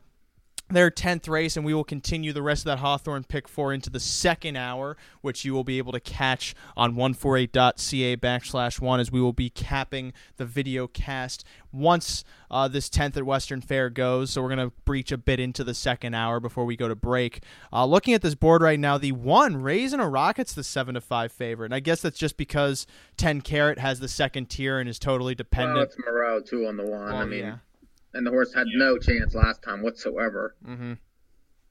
their 10th race, and we will continue the rest of that Hawthorne pick 4 into the second hour, which you will be able to catch on 148.ca/1, as we will be capping the video cast once this 10th at Western Fair goes. So we're going to breach a bit into the second hour before we go to break. Looking at this board right now, the 1, Raisin a Rocket's the 7-5 favorite, and I guess that's just because 10 Carat has the second tier and is totally dependent. Well, it's Moreau too on the 1. and the horse had no chance last time whatsoever. Mm-hmm.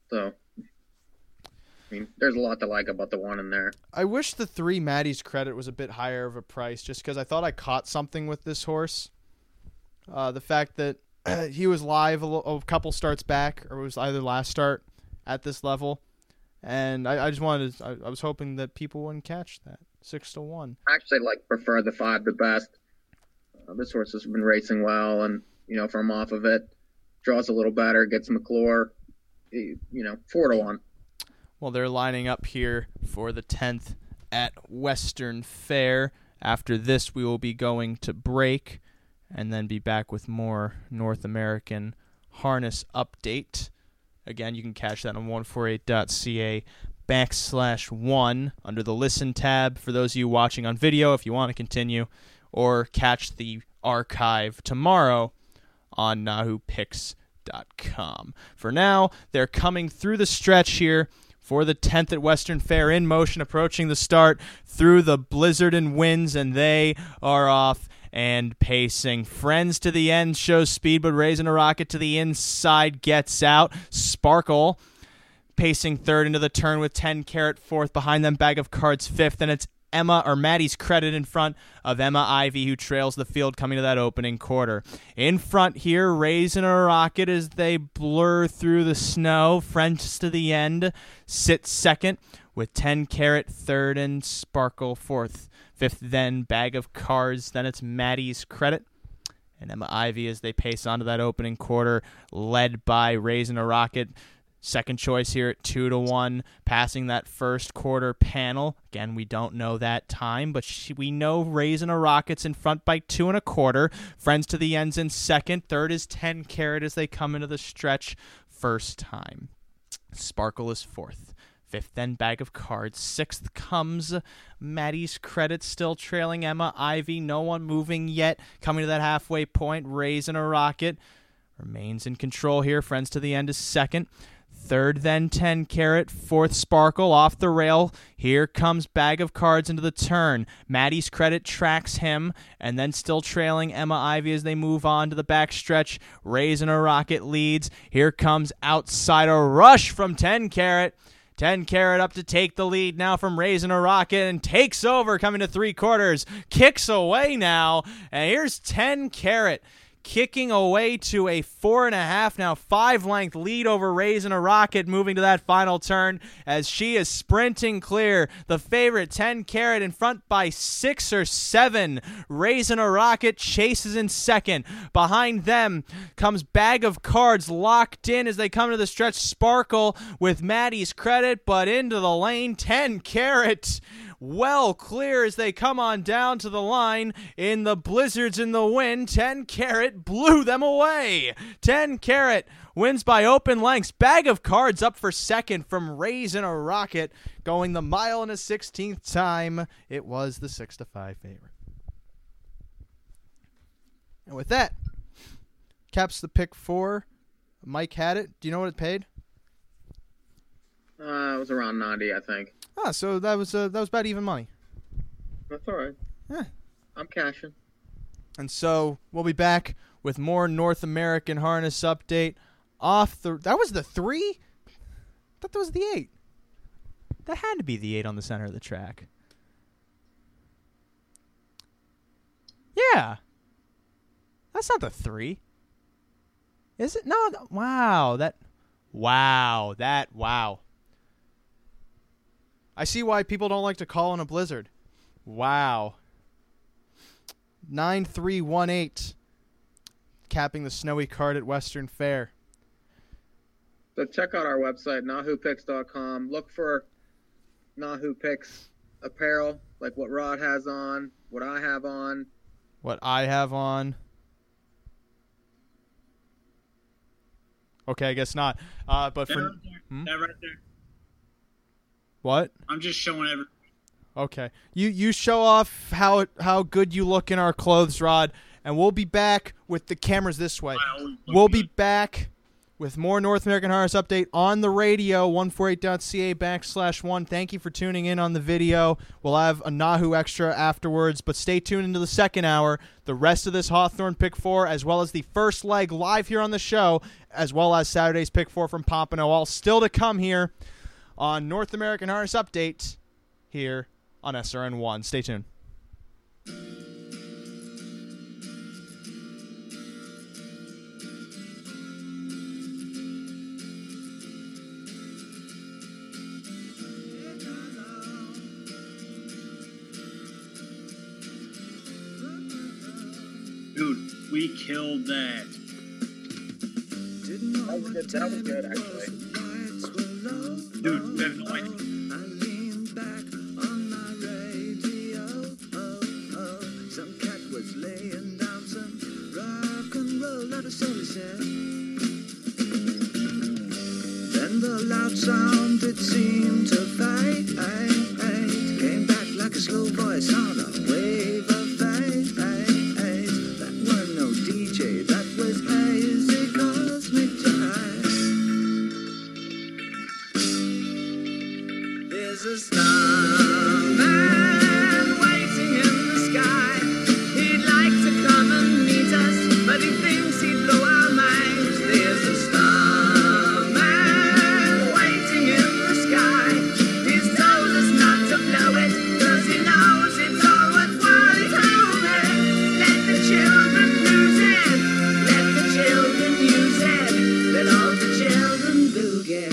So, I mean, there's a lot to like about the one in there. I wish the 3 Maddie's Credit was a bit higher of a price, just because I thought I caught something with this horse. The fact that he was live a couple starts back, or it was either last start at this level, and I just wanted to, I was hoping that people wouldn't catch that 6-1. I actually prefer the 5 the best. This horse has been racing well, and from off of it, draws a little better, gets McClure, 4-1. Well, they're lining up here for the 10th at Western Fair. After this, we will be going to break and then be back with more North American Harness Update. Again, you can catch that on 148.ca/1 under the Listen tab for those of you watching on video if you want to continue, or catch the archive tomorrow on NahuPix.com. For now, they're coming through the stretch here for the 10th at Western Fair, in motion, approaching the start through the blizzard and winds, and they are off and pacing. Friends to the end shows speed, but Raising a Rocket to the inside gets out. Sparkle pacing third into the turn with 10 Carat fourth. Behind them, Bag of Cards fifth, and it's Emma, or Maddie's Credit, in front of Emma Ivy, who trails the field coming to that opening quarter. In front here, Raising a Rocket as they blur through the snow. Friends to the end sits second with 10 Carat third and Sparkle fourth. Fifth then Bag of Cards, then it's Maddie's Credit and Emma Ivy as they pace onto that opening quarter, led by Raising a Rocket. Second choice here at 2-1, passing that first quarter panel. Again, we don't know that time, but we know Raising a Rocket's in front by 2.25. Friends to the End's in second. Third is 10 Carat as they come into the stretch first time. Sparkle is fourth. Fifth, then Bag of Cards. Sixth comes Maddie's Credit, still trailing Emma Ivy. No one moving yet. Coming to that halfway point, Raising a Rocket remains in control here. Friends to the End is second. Third, then 10 Carat. Fourth, Sparkle off the rail. Here comes Bag of Cards into the turn. Maddie's Credit tracks him, and then still trailing Emma Ivy as they move on to the back stretch. Raising a Rocket leads. Here comes outside, a rush from 10 Carat. 10 Carat up to take the lead now from Raising a Rocket, and takes over coming to 3/4. Kicks away now, and here's 10 Carat, kicking away to a 4.5, now 5-length lead over Raising a Rocket, moving to that final turn as she is sprinting clear. The favorite 10 Carat in front by 6 or 7. Raising a Rocket chases in second. Behind them comes Bag of Cards, locked in as they come to the stretch. Sparkle with Maddie's Credit, but into the lane, 10 Carat. Well clear as they come on down to the line in the blizzards in the wind. 10 Carat blew them away. 10 Carat wins by open lengths. Bag of Cards up for second from Raising a Rocket, going the mile in a 16th time. It was the 6-5 favorite. And with that, caps the pick four. Mike had it. Do you know what it paid? It was around 90, I think. Ah, so that was about even money. That's all right. Yeah. I'm cashing. And so we'll be back with more North American Harness Update. That was the 3? I thought that was the 8. That had to be the 8 on the center of the track. Yeah. That's not the 3. Is it? No. Wow. I see why people don't like to call in a blizzard. Wow. 9318, capping the snowy card at Western Fair. So check out our website, NahuPix.com. Look for Nahu Pix apparel, like what Rod has on, what I have on. Okay, I guess not. But that for right there. That right there. What? I'm just showing everything. Okay. You show off how good you look in our clothes, Rod, and we'll be back with the cameras this way. We'll be back with more North American Harness Update on the radio, 148.ca/1. Thank you for tuning in on the video. We'll have a Nahu Extra afterwards, but stay tuned into the second hour. The rest of this Hawthorne Pick 4, as well as the first leg live here on the show, as well as Saturday's Pick 4 from Pompano, all still to come here on North American Harness Update here on SRN1. Stay tuned. Dude, we killed that. That was good. That was good, actually. Dude, that's annoying. I leaned back on my radio. Some cat was laying down some rock and roll that a soul said. Then the loud sound, it seemed to fight. Came back like a slow voice on a wave of fate. A snowman waiting in the sky. He'd like to come and meet us, but he thinks he'd blow our minds. There's a snowman waiting in the sky. He's told us not to blow it, cause he knows it's all worthwhile. He's hoping. Let the children lose it, let the children use it, let all the children do get.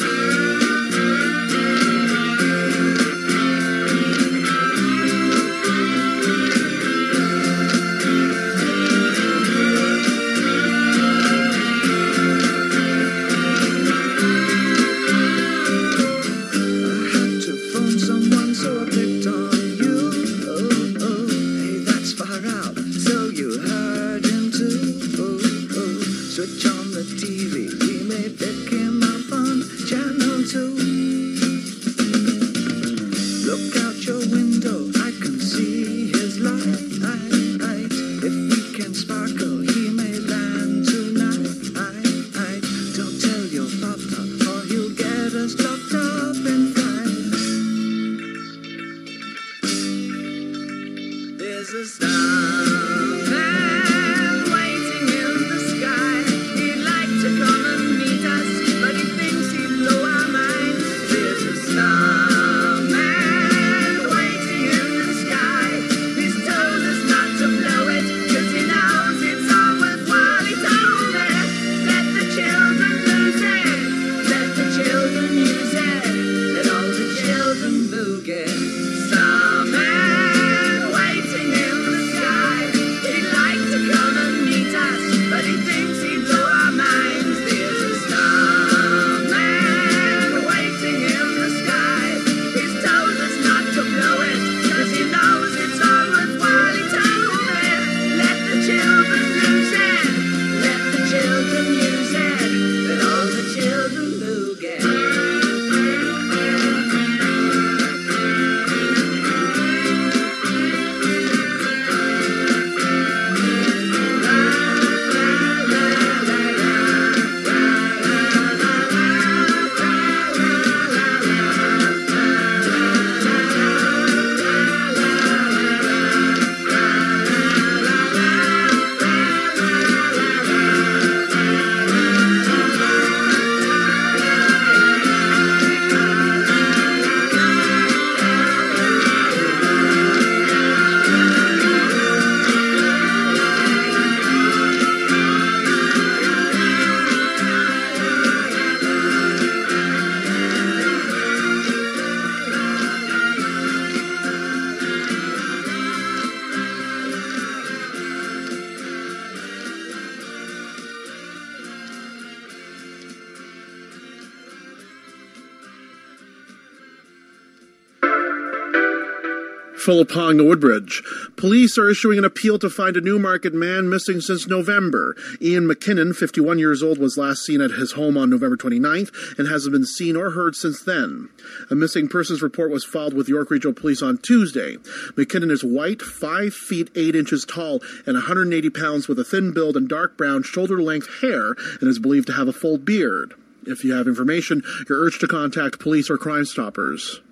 Waiting in the sky. He'd like to come and meet us. Phillip Hong to Woodbridge. Police are issuing an appeal to find a Newmarket man missing since November. Ian McKinnon, 51 years old, was last seen at his home on November 29th and hasn't been seen or heard since then. A missing persons report was filed with York Regional Police on Tuesday. McKinnon is white, 5 feet 8 inches tall, and 180 pounds with a thin build and dark brown shoulder-length hair and is believed to have a full beard. If you have information, you're urged to contact police or Crime Stoppers.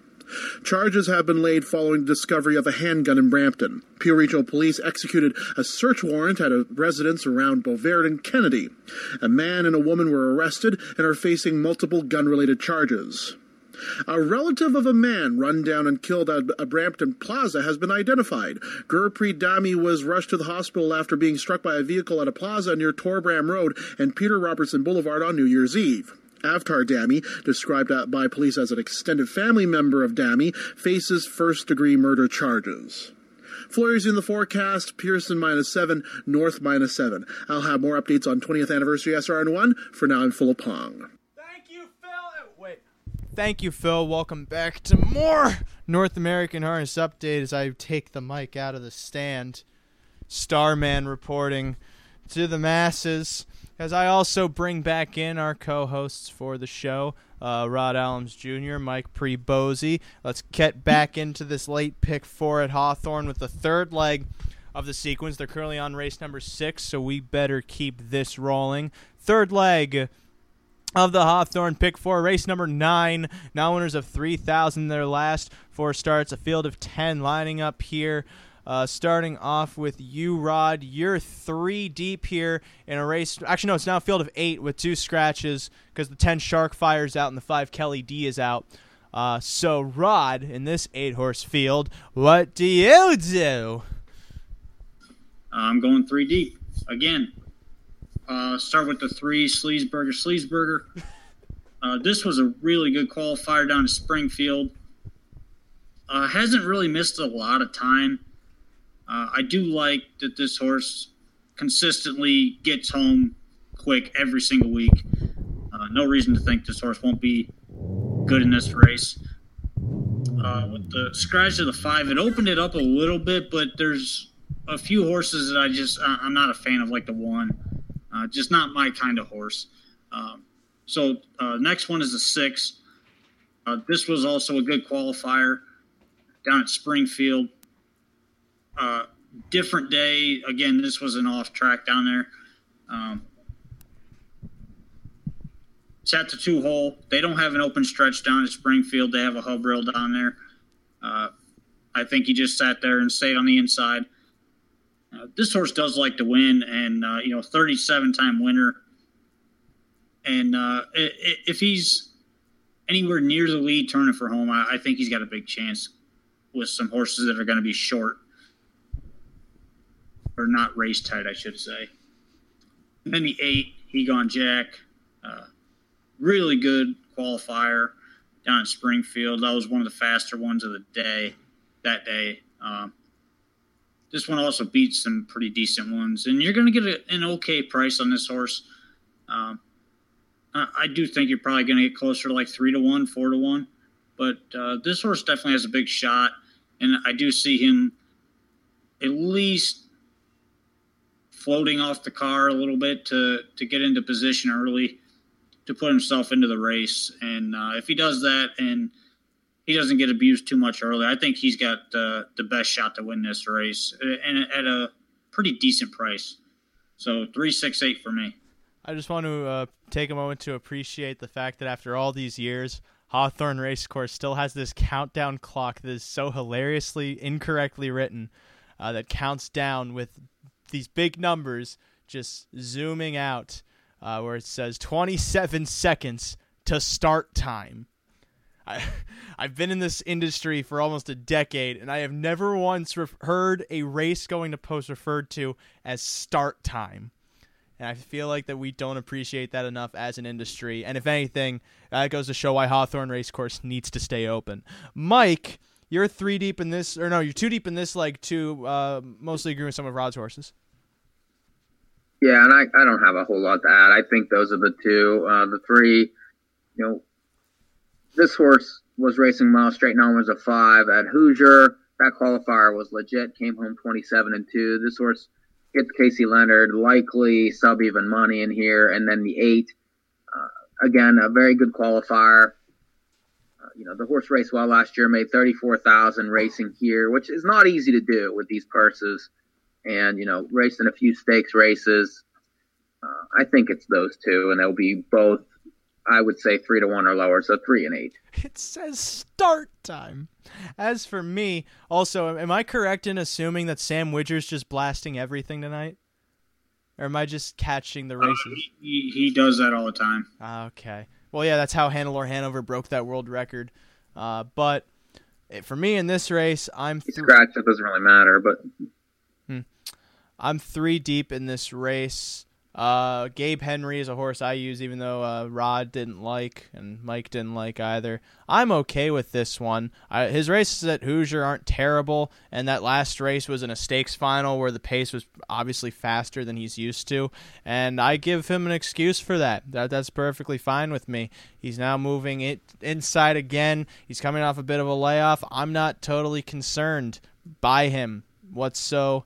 Charges have been laid following the discovery of a handgun in Brampton. Peel Regional Police executed a search warrant at a residence around Bovaird and Kennedy. A man and a woman were arrested and are facing multiple gun-related charges. A relative of a man run down and killed at a Brampton plaza has been identified. Gurpreet Dami was rushed to the hospital after being struck by a vehicle at a plaza near Torbram Road and Peter Robertson Boulevard on New Year's Eve. Avtar Dami, described by police as an extended family member of Dami, faces first-degree murder charges. Flurries in the forecast, Pearson -7, North -7. I'll have more updates on 20th anniversary SRN1. For now, I'm Phillip Hong. Thank you, Phil. Wait. Thank you, Phil. Welcome back to more North American Harness Update as I take the mic out of the stand. Starman reporting to the masses. As I also bring back in our co-hosts for the show, Rod Allums Jr., Mike Pribozie. Let's get back into this late pick four at Hawthorne with the third leg of the sequence. They're currently on race number 6, so we better keep this rolling. Third leg of the Hawthorne pick four, race number 9. Now winners of 3,000, their last 4 starts. A field of 10 lining up here. Starting off with you, Rod. You're 3 deep here in a race. Actually, no, it's now a field of 8 with 2 scratches because the 10 Shark Fire's out and the 5 Kelly D is out. So, Rod, in this 8-horse field, what do you do? I'm going 3 deep again. Start with the 3, Sleesburger. This was a really good qualifier down to Springfield. Hasn't really missed a lot of time. I do like that this horse consistently gets home quick every single week. No reason to think this horse won't be good in this race. With the scratch of the 5, it opened it up a little bit, but there's a few horses that I'm not a fan of, like the 1. Just not my kind of horse. So next one is the 6. This was also a good qualifier down at Springfield. Different day. Again, this was an off track down there. It's at the 2 hole. They don't have an open stretch down at Springfield. They have a hub rail down there. I think he just sat there and stayed on the inside. This horse does like to win, and 37-time winner. And if he's anywhere near the lead, turning for home, I think he's got a big chance with some horses that are going to be short. Or not race tight, I should say. And then the 8, Hegon Jack. Really good qualifier down in Springfield. That was one of the faster ones of the day, that day. This one also beats some pretty decent ones. And you're going to get an okay price on this horse. I do think you're probably going to get closer to like 3-1, 4-1. But this horse definitely has a big shot. And I do see him at least floating off the car a little bit to get into position early to put himself into the race. And if he does that and he doesn't get abused too much early, I think he's got the best shot to win this race and at a pretty decent price. So 3, 6, 8 for me. I just want to take a moment to appreciate the fact that after all these years, Hawthorne Racecourse still has this countdown clock that is so hilariously incorrectly written that counts down with these big numbers just zooming out where it says 27 seconds to start time. I've been in this industry for almost a decade, and I have never once heard a race going to post referred to as start time. And I feel like that we don't appreciate that enough as an industry. And if anything, that goes to show why Hawthorne Racecourse needs to stay open. Mike, you're 3 deep in this, or no, you're 2 deep in this leg too. Mostly agree with some of Rod's horses. Yeah, and I don't have a whole lot to add. I think those are the 2. The 3, this horse was racing miles straight and onwards a 5 at Hoosier. That qualifier was legit, came home 27-2. This horse gets Casey Leonard, likely sub even money in here, and then the 8. Again, a very good qualifier. The horse raced well last year, made $34,000 racing here, which is not easy to do with these purses. And, raced in a few stakes races. I think it's those two, and they'll be both, I would say, 3-1 or lower, so 3 and 8. It says start time. As for me, also, am I correct in assuming that Sam Widger's just blasting everything tonight? Or am I just catching the races? He does that all the time. Okay. Well, yeah, that's how Hannelore Hanover broke that world record. But for me in this race, Scratch, it doesn't really matter, but... I'm 3 deep in this race. Gabe Henry is a horse I use, even though Rod didn't like and Mike didn't like either. I'm okay with this one. His races at Hoosier aren't terrible, and that last race was in a stakes final where the pace was obviously faster than he's used to, and I give him an excuse for that. That's perfectly fine with me. He's now moving it inside again. He's coming off a bit of a layoff. I'm not totally concerned by him whatsoever.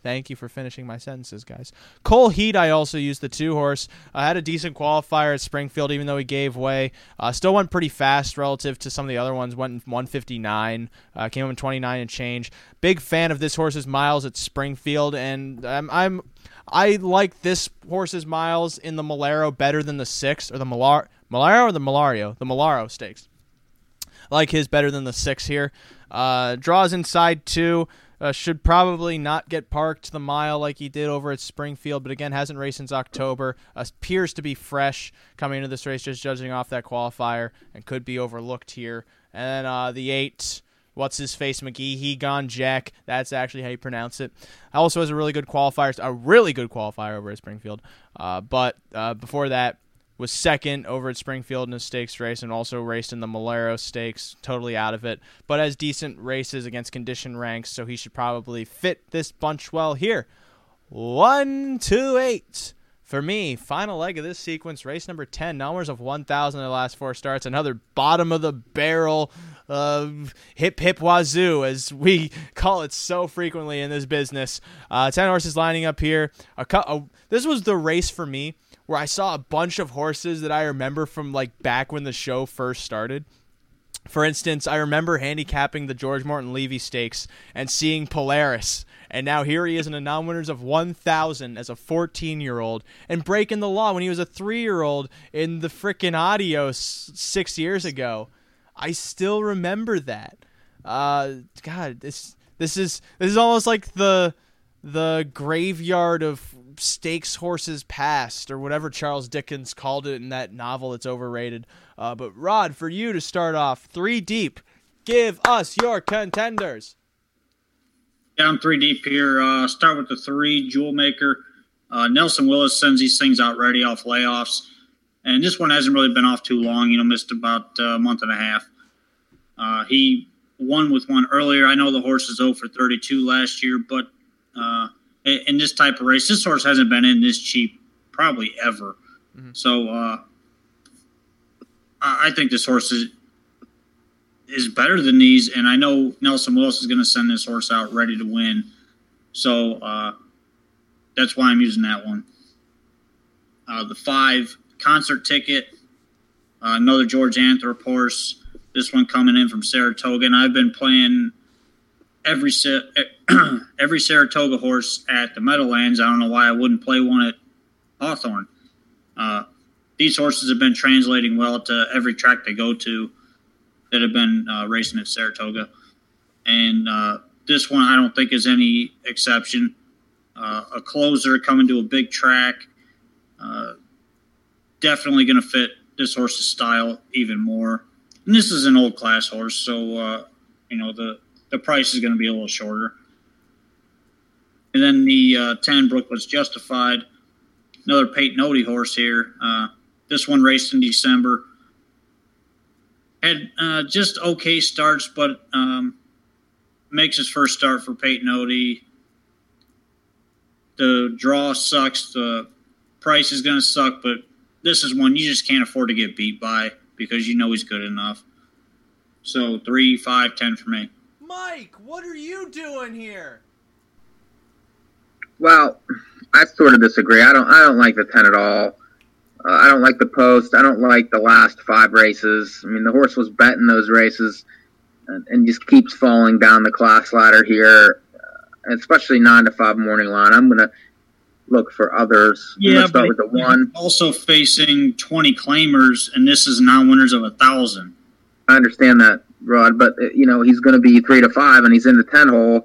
Thank you for finishing my sentences, guys. Cole Heat, I also used the 2 horse. I had a decent qualifier at Springfield, even though he gave way. Still went pretty fast relative to some of the other ones. Went 159, came in 29 and change. Big fan of this horse's miles at Springfield, and I like this horse's miles in the Molero better than the 6 or the Molero or the Malario, the Molero stakes. I like his better than the 6 here. Draws inside 2. Should probably not get parked the mile like he did over at Springfield, but again, hasn't raced since October. Appears to be fresh coming into this race, just judging off that qualifier, and could be overlooked here. And then the 8, what's-his-face McGee, he gone Jack. That's actually how you pronounce it. Also has a really good qualifier over at Springfield. But before that, was second over at Springfield in a stakes race and also raced in the Molero stakes, totally out of it, but has decent races against condition ranks, so he should probably fit this bunch well here. 1-2-8 for me, final leg of this sequence, race number 10, numbers of 1,000 in the last 4 starts, another bottom-of-the-barrel hip wazoo, as we call it so frequently in this business. 10 horses lining up here. This was the race for me where I saw a bunch of horses that I remember from back when the show first started. For instance, I remember handicapping the George Morton Levy Stakes and seeing Polaris. And now here he is in the non-winners of 1,000 as a 14-year-old and breaking the law when he was a 3-year-old in the frickin' audio 6 years ago. I still remember that. God, this is almost like the graveyard of stakes horses past, or whatever Charles Dickens called it in that novel that's overrated. But Rod, for you to start off, 3 deep, give us your contenders. Yeah, I'm 3 deep here. Start with the 3, Jewel Maker. Nelson Willis sends these things out ready off layoffs, and this one hasn't really been off too long. Missed about a month and a half. He won with one earlier. I know the horse is 0 for 32 last year, but in this type of race, this horse hasn't been in this cheap probably ever. Mm-hmm. So I think this horse is better than these, and I know Nelson Willis is going to send this horse out ready to win. So that's why I'm using that one. The 5, Concert Ticket, another George Anthrop horse. This one coming in from Saratoga, and I've been playing every Saratoga horse at the Meadowlands. I don't know why I wouldn't play one at Hawthorne. These horses have been translating well to every track they go to that have been racing at Saratoga. And this one I don't think is any exception. A closer coming to a big track, definitely going to fit this horse's style even more. And this is an old class horse, so the price is going to be a little shorter. And then the 10, Brooklyn's Justified, another Peyton Odie horse here. This one raced in December. Had just okay starts, but makes his first start for Peyton Odie. The draw sucks. The price is going to suck, but this is one you just can't afford to get beat by because he's good enough. So 3, 5, 10 for me. Mike, what are you doing here? Well, I sort of disagree. I don't like the 10 at all. I don't like the post. I don't like the last five races. I mean, the horse was betting those races and just keeps falling down the class ladder here, especially 9 to 5 morning line. I'm going to look for others. Yeah, but with the one. Also facing 20 claimers, and this is non-winners of 1,000. I understand that, Rod, but, you know, he's going to be 3 to 5, and he's in the 10 hole,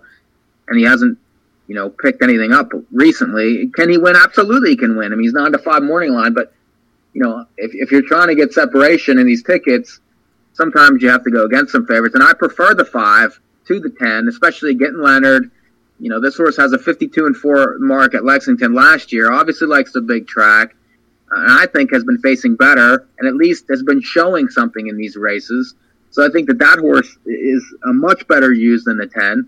and he hasn't, you know, picked anything up recently. Can he win? Absolutely he can win. I mean, he's 9 to 5 morning line, but, you know, if you're trying to get separation in these tickets, sometimes you have to go against some favorites. And I prefer the 5 to the 10, especially getting Leonard. You know, this horse has a 52-4 mark at Lexington last year, obviously likes the big track, and I think has been facing better and at least has been showing something in these races. So I think that horse is a much better use than the 10.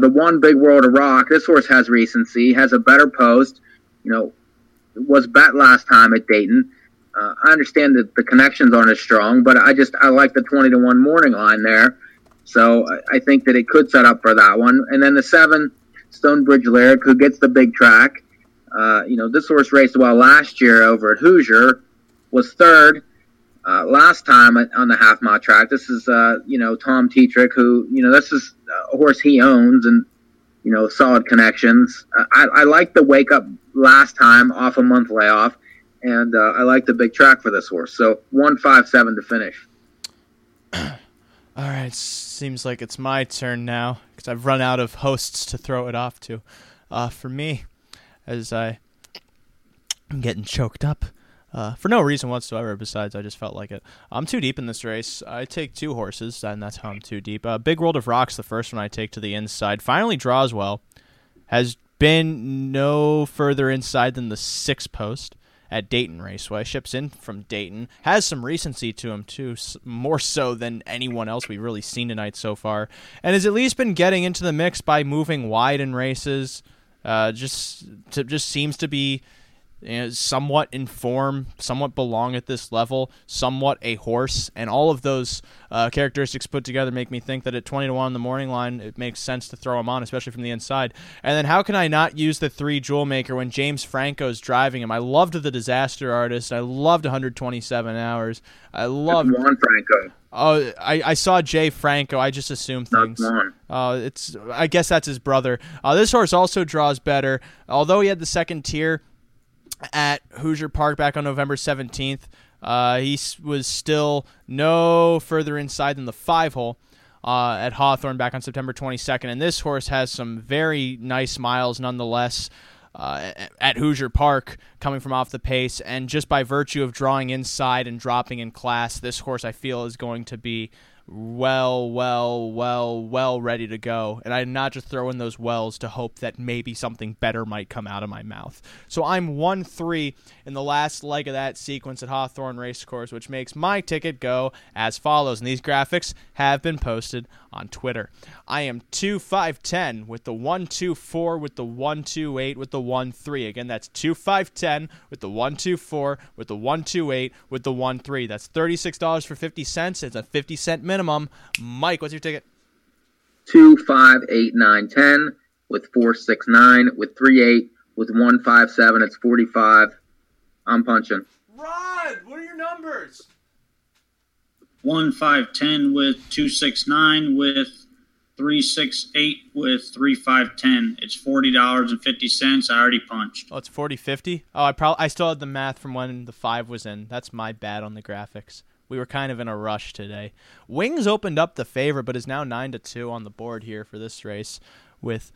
The one, Big World of Rock, this horse has recency, has a better post, you know, was bet last time at Dayton. I understand that the connections aren't as strong, but I like the 20 to 1 morning line there. So I think that it could set up for that one. And then the 7, Stonebridge Lyric, who gets the big track. You know, this horse raced well last year over at Hoosier, was third last time on the half-mile track. This is, you know, Tom Tietrich, who, you know, this is a horse he owns and, you know, solid connections. I like the wake-up last time off a month layoff, and I like the big track for this horse. So 1-5-7 to finish. All right, seems like it's my turn now because I've run out of hosts to throw it off to. For me, as I'm getting choked up for no reason whatsoever, besides I just felt like it. I'm too deep in this race. I take two horses, and that's how I'm too deep. Big World of Rock's the first one I take to the inside. Finally draws well. Has been no further inside than the 6 post at Dayton Raceway, ships in from Dayton, has some recency to him too, more so than anyone else we've really seen tonight so far, and has at least been getting into the mix by moving wide in races. Just seems to be, you know, somewhat in form, somewhat belong at this level, somewhat a horse, and all of those characteristics put together make me think that at 20 to 1 on the morning line, it makes sense to throw him on, especially from the inside. And then how can I not use the 3 Jewel Maker when James Franco's driving him? I loved The Disaster Artist. I loved 127 Hours. I loved Juan Franco. Oh, I saw Jay Franco. I just assume things. It's I guess that's his brother. This horse also draws better, although he had the second tier at Hoosier Park back on November 17th. He was still no further inside than the 5 hole at Hawthorne back on September 22nd. And this horse has some very nice miles nonetheless at Hoosier Park coming from off the pace. And just by virtue of drawing inside and dropping in class, this horse I feel is going to be well ready to go, and I'm not just throwing those wells to hope that maybe something better might come out of my mouth. So I'm 1-3 in the last leg of that sequence at Hawthorne Racecourse, which makes my ticket go as follows, and these graphics have been posted on Twitter. I am 2-5-10 with the 1-2-4 with the 1-2-8 with the 1-3. Again, that's 2-5-10 with the 1-2-4 with the 1-2-8 with the 1-3. That's $36.50. It's a 50-cent minimum. Mike, what's your ticket? 2-5-8-9-10 with 4-6-9 with 3-8 with 1-5-7. It's 45. I'm punching. Rod, what are your numbers? 1-5-10 with 2-6-9 with 3-6-8 with 3-5-10. It's $40.50. I already punched. Oh, it's 40.50. Oh, I still had the math from when the 5 was in. That's my bad on the graphics. We were kind of in a rush today. Wings opened up the favorite, but is now 9-2 on the board here for this race with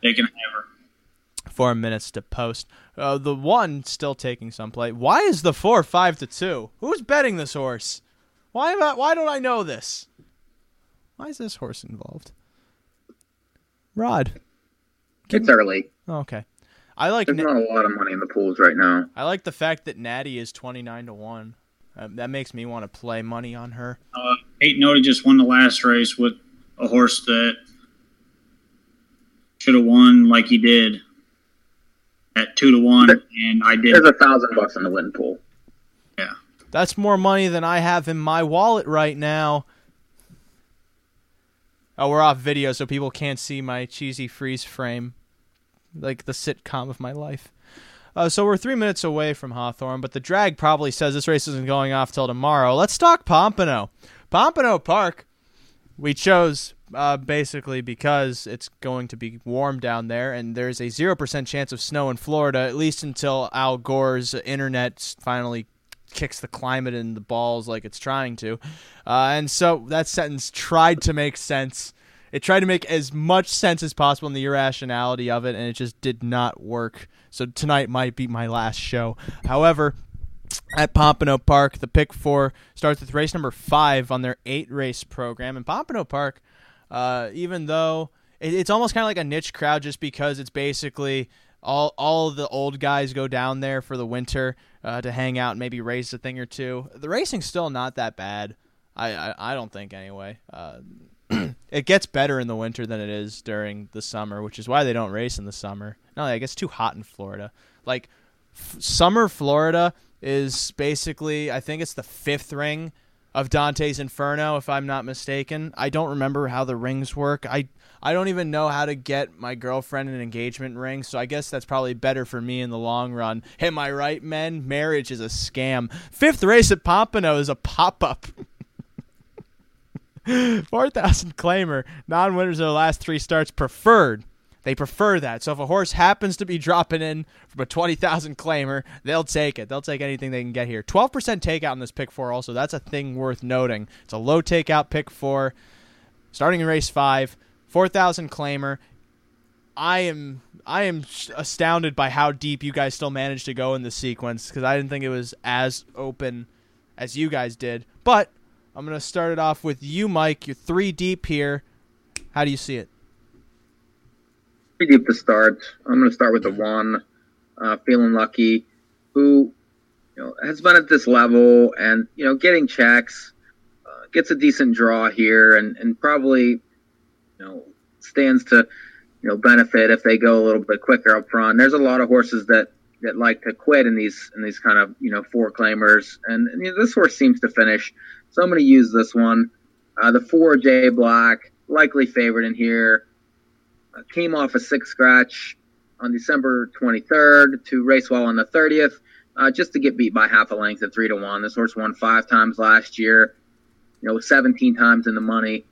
4 minutes to post. The 1 still taking some play. Why is the 4 5-2? Who's betting this horse? Why don't I know this? Why is this horse involved? Rod. It's early. Oh, okay. There's not a lot of money in the pools right now. I like the fact that Natty is 29 to 1. That makes me want to play money on her. Peyton Odie just won the last race with a horse that should have won like he did at 2 to 1, and I did. There's $1,000 in the win pool. Yeah, that's more money than I have in my wallet right now. Oh, we're off video, so people can't see my cheesy freeze frame, like the sitcom of my life. So we're 3 minutes away from Hawthorne, but the drag probably says this race isn't going off till tomorrow. Let's talk Pompano. Pompano Park, we chose basically because it's going to be warm down there, and there's a 0% chance of snow in Florida, at least until Al Gore's internet finally kicks the climate in the balls like it's trying to. And so that sentence tried to make sense. It tried to make as much sense as possible in the irrationality of it, and it just did not work. So tonight might be my last show. However, at Pompano Park, the pick four starts with race number 5 on their 8-race program. And Pompano Park, even though it's almost kind of like a niche crowd just because it's basically all the old guys go down there for the winter to hang out and maybe race a thing or two. The racing's still not that bad, I don't think anyway. It gets better in the winter than it is during the summer, which is why they don't race in the summer. No, like, it's too hot in Florida. Like, summer Florida is basically, I think it's the 5th ring of Dante's Inferno, if I'm not mistaken. I don't remember how the rings work. I don't even know how to get my girlfriend an engagement ring, so I guess that's probably better for me in the long run. Am I right, men? Marriage is a scam. 5th race at Pompano is a pop-up. 4,000 claimer. Non-winners of the last 3 starts preferred. They prefer that. So if a horse happens to be dropping in from a 20,000 claimer, they'll take it. They'll take anything they can get here. 12% takeout in this pick four also. That's a thing worth noting. It's a low takeout pick four. Starting in race 5, 4,000 claimer. I am astounded by how deep you guys still managed to go in the sequence because I didn't think it was as open as you guys did. But I'm going to start it off with you, Mike. You're 3 deep here. How do you see it? 3 deep to start. I'm going to start with the 1, Feeling Lucky, who has been at this level and getting checks, gets a decent draw here, and probably stands to benefit if they go a little bit quicker up front. There's a lot of horses that like to quit in these kind of four claimers, and this horse seems to finish. So I'm going to use this one. The 4 J Black, likely favorite in here, came off a 6 scratch on December 23rd to race well on the 30th, just to get beat by half a length at 3-1. This horse won 5 times last year, 17 times in the money.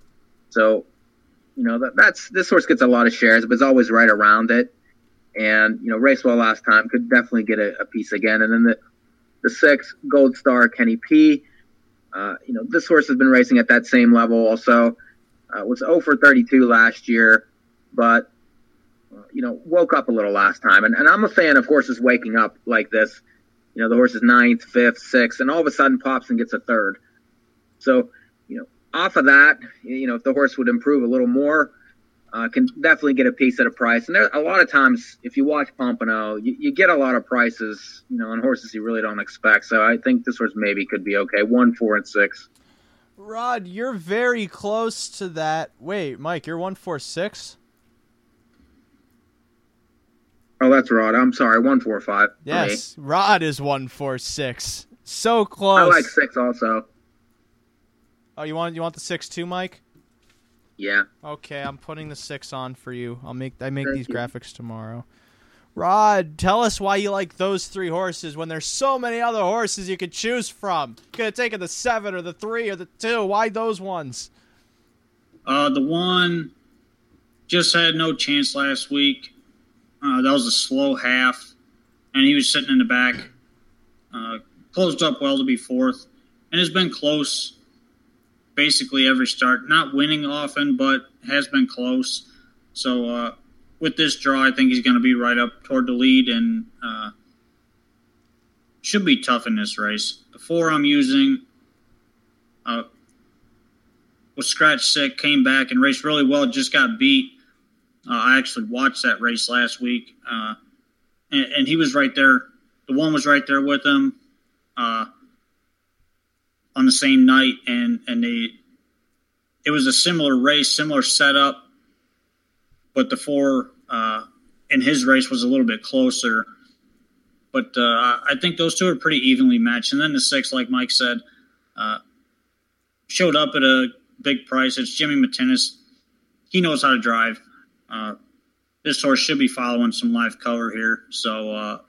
So, that's this horse gets a lot of shares, but it's always right around it. And, race well last time, could definitely get a piece again. And then the 6 Gold Star Kenny P. This horse has been racing at that same level also. Was 0 for 32 last year, but, woke up a little last time. And I'm a fan of horses waking up like this. The horse is 9th, 5th, 6th, and all of a sudden pops and gets a 3rd. So, off of that, if the horse would improve a little more, can definitely get a piece at a price. And there, a lot of times, if you watch Pompano, you get a lot of prices, on horses you really don't expect. So I think this horse maybe could be okay. 1, 4, and 6. Rod, you're very close to that. Wait, Mike, you're 1, 4, 6. Oh, that's Rod. I'm sorry, 1, 4, 5. Yes, Rod is 1, 4, 6. So close. I like 6 also. Oh, you want the 6 too, Mike? Yeah. Okay, I'm putting the 6 on for you. I make these graphics tomorrow. Rod, tell us why you like those 3 horses when there's so many other horses you could choose from. You could have taken the 7 or the 3 or the 2. Why those ones? The 1 just had no chance last week. That was a slow half, and he was sitting in the back. Closed up well to be 4th, and has been close basically every start, not winning often, but has been close. So with this draw, I think he's going to be right up toward the lead and should be tough in this race. The 4 I'm using was scratch sick, came back and raced really well, just got beat. I actually watched that race last week, and he was right there. The 1 was right there with him. On the same night, and it was a similar race, similar setup, but the 4 in his race was a little bit closer. But I think those 2 are pretty evenly matched. And then the 6, like Mike said, showed up at a big price. It's Jimmy Matinas. he knows how to drive. This horse should be following some live cover here. So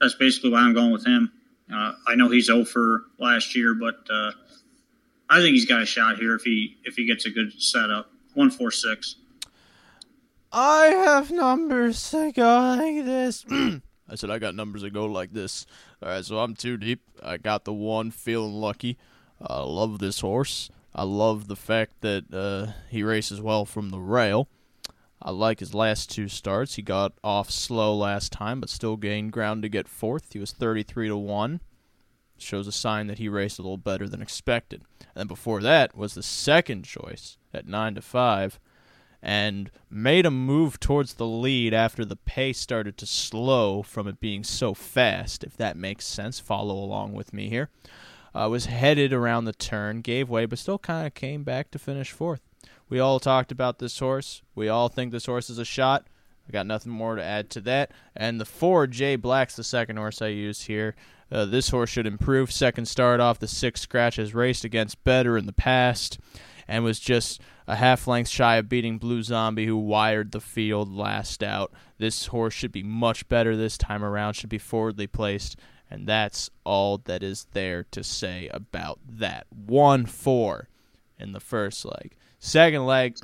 that's basically why I'm going with him. I know he's 0 for last year, but I think he's got a shot here if he gets a good setup. 146. I have numbers that go like this. I said I got numbers that go like this. All right, so I'm too deep. I got the one, feeling lucky. I love this horse. I love the fact that he races well from the rail. I like his last two starts. He got off slow last time, but still gained ground to get fourth. He was 33-1. Shows a sign that he raced a little better than expected. And before that was the second choice at 9-5, and made a move towards the lead after the pace started to slow from it being so fast, if that makes sense. Follow along with me here. Was headed around the turn, gave way, but still kind of came back to finish fourth. We all talked about this horse. We all think this horse is a shot. I got nothing more to add to that. And the 4, Jay Black's the second horse I use here. This horse should improve. Second start off the 6 scratch, has raced against better in the past, and was just a half length shy of beating Blue Zombie, who wired the field last out. This horse should be much better this time around, should be forwardly placed, and that's all that is there to say about that. 1-4 in the first leg. Second leg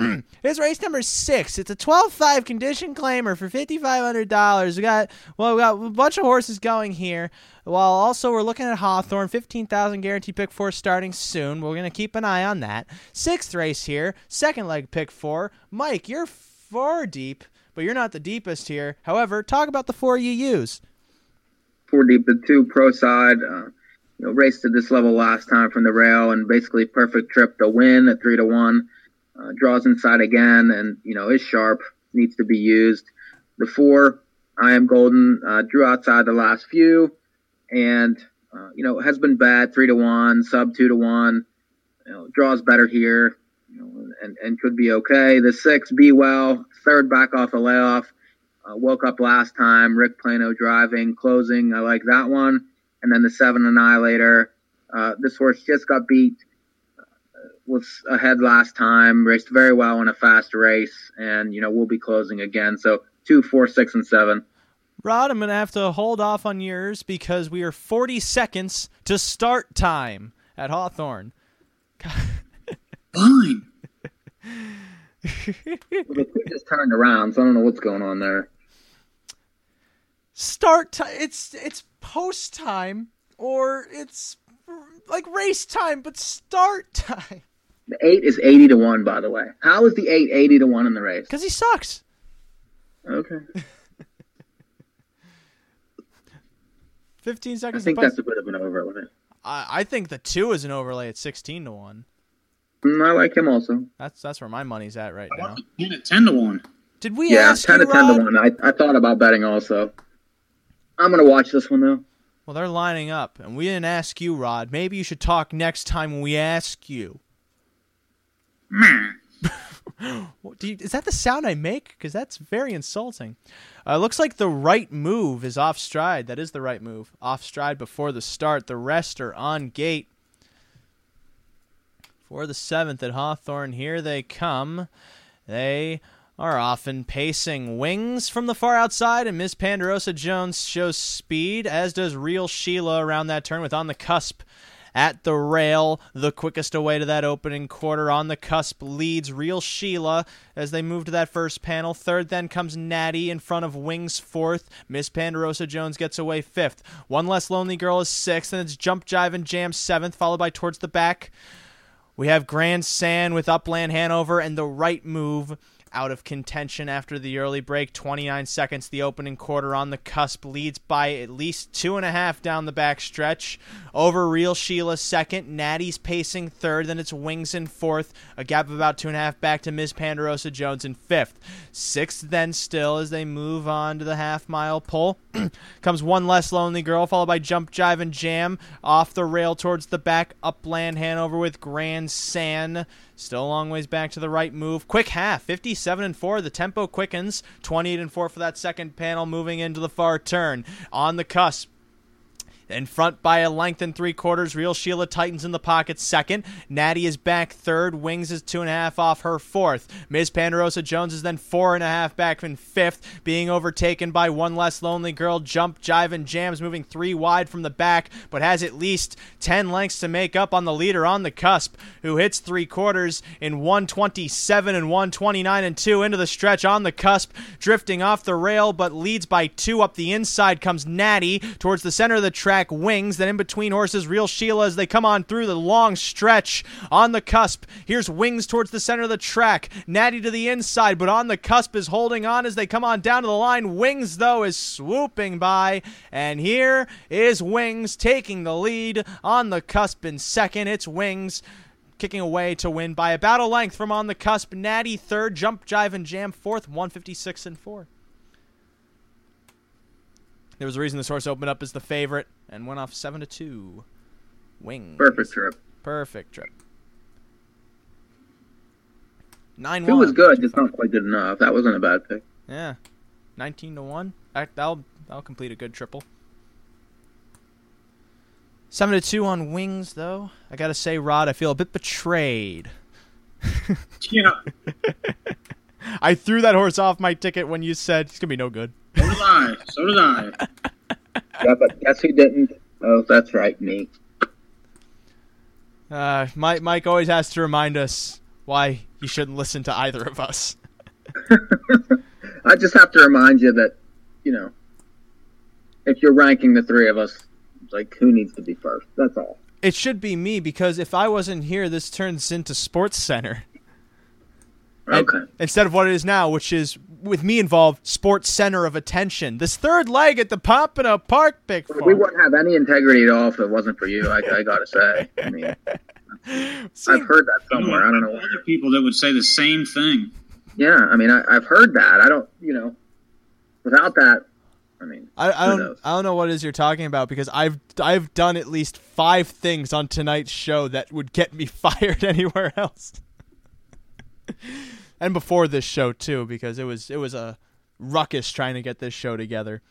is race number 6. It's a 12-5 condition claimer for $5,500. We got a bunch of horses going here. While also we're looking at Hawthorne, 15,000 guarantee pick 4 starting soon. We're gonna keep an eye on that. Sixth race here, second leg pick 4. Mike, you're far deep, but you're not the deepest here. However, talk about the 4 you use. 4 deep, the 2 pro side. Raced at this level last time from the rail, and basically perfect trip to win at 3-1. Draws inside again, and is sharp, needs to be used. The 4, I Am Golden, drew outside the last few, and has been bad. 3-1, sub 2-1. Draws better here, and could be okay. The 6, Be Well, third back off a layoff. Woke up last time. Rick Plano driving, closing. I like that one. And then the 7, Annihilator. This horse just got beat. Was ahead last time, raced very well in a fast race, and, we'll be closing again. So 2, 4, 6, and 7. Rod, I'm going to have to hold off on yours because we are 40 seconds to start time at Hawthorne. Fine. Well, we just turned around, so I don't know what's going on there. Start time. It's post time, or it's like race time, but start time. The 8 is 80-1, by the way. How is the 8 80-1 in the race? Because he sucks. Okay. 15 seconds. I think that's a bit of an overlay. I think the 2 is an overlay at 16-1. I like him also. That's where my money's at right now. 10-1. Did we ask you, Rod? Yeah, 10-1. I thought about betting also. I'm going to watch this one, though. Well, they're lining up, and we didn't ask you, Rod. Maybe you should talk next time when we ask you. Is that the sound I make? Because that's very insulting. Looks like the right move is off stride. That is the right move. Off stride before the start. The rest are on gate. For the 7th at Hawthorne, here they come. They are often pacing. Wings from the far outside, and Miss Ponderosa Jones shows speed, as does Real Sheila around that turn with On the Cusp. At the rail, the quickest away to that opening quarter. On the Cusp leads Real Sheila as they move to that first panel. Third then comes Natty in front of Wings fourth. Miss Ponderosa Jones gets away fifth. One Less Lonely Girl is 6th, and it's Jump, Jive, and Jam 7th, followed by Towards the Back. We have Grand Sand with Upland Hanover, and the right move out of contention after the early break. 29 seconds the opening quarter. On the Cusp leads by at least 2.5 down the back stretch over Real Sheila 2nd, Natty's pacing 3rd, then it's Wings in 4th, a gap of about 2.5 back to Miss Ponderosa Jones in 5th. 6th then still as they move on to the half mile pole comes One Less Lonely Girl, followed by Jump, Jive, and Jam. Off the rail Towards the Back, Upland Hanover with Grand San still a long ways back to the right move. Quick half, 57-4. The tempo quickens. 28-4 for that second panel, moving into the far turn. On the Cusp In front by a length and 3/4, Real Sheila tightens in the pocket second. Natty is back third. Wings is 2.5 off her fourth. Ms. Ponderosa Jones is then 4.5 back in fifth, being overtaken by One Less Lonely Girl. Jump, Jive, and Jams moving three wide from the back, but has at least 10 lengths to make up on the leader on the cusp, who hits 3/4 in 1:27 and 1:29 and 2 into the stretch on the cusp, drifting off the rail, but leads by 2. Up the inside comes Natty towards the center of the track. Wings, then in between horses, Real Sheila as they come on through the long stretch on the cusp. Here's Wings towards the center of the track. Natty to the inside, but on the cusp is holding on as they come on down to the line. Wings, though, is swooping by, and here is Wings taking the lead on the cusp in second. It's Wings kicking away to win by about a length from on the cusp. Natty third, Jump, Jive, and Jam fourth, 156 and 4. There was a reason this horse opened up as the favorite and went off 7-2. Wings. Perfect trip. 9-1. It was good, just not quite good enough. That wasn't a bad pick. Yeah. 19-1. That'll complete a good triple. 7-2 on Wings, though. I gotta say, Rod, I feel a bit betrayed. Yeah. I threw that horse off my ticket when you said it's gonna be no good. So did I. Yeah, but guess who didn't? Oh, that's right, me. Mike always has to remind us why you shouldn't listen to either of us. I just have to remind you that, if you're ranking the three of us, who needs to be first? That's all. It should be me, because if I wasn't here, this turns into Sports Center. Okay. Instead of what it is now, which is, with me involved, Sports Center of attention. This third leg at the Pompano Park pick. We wouldn't have any integrity at all if it wasn't for you, I got to say. I mean, I've heard that somewhere. I don't know. Other people that would say the same thing. Yeah, I mean, I've heard that. I don't, without that, I mean, I don't know what it is you're talking about, because I've done at least 5 things on tonight's show that would get me fired anywhere else. And before this show too, because it was a ruckus trying to get this show together.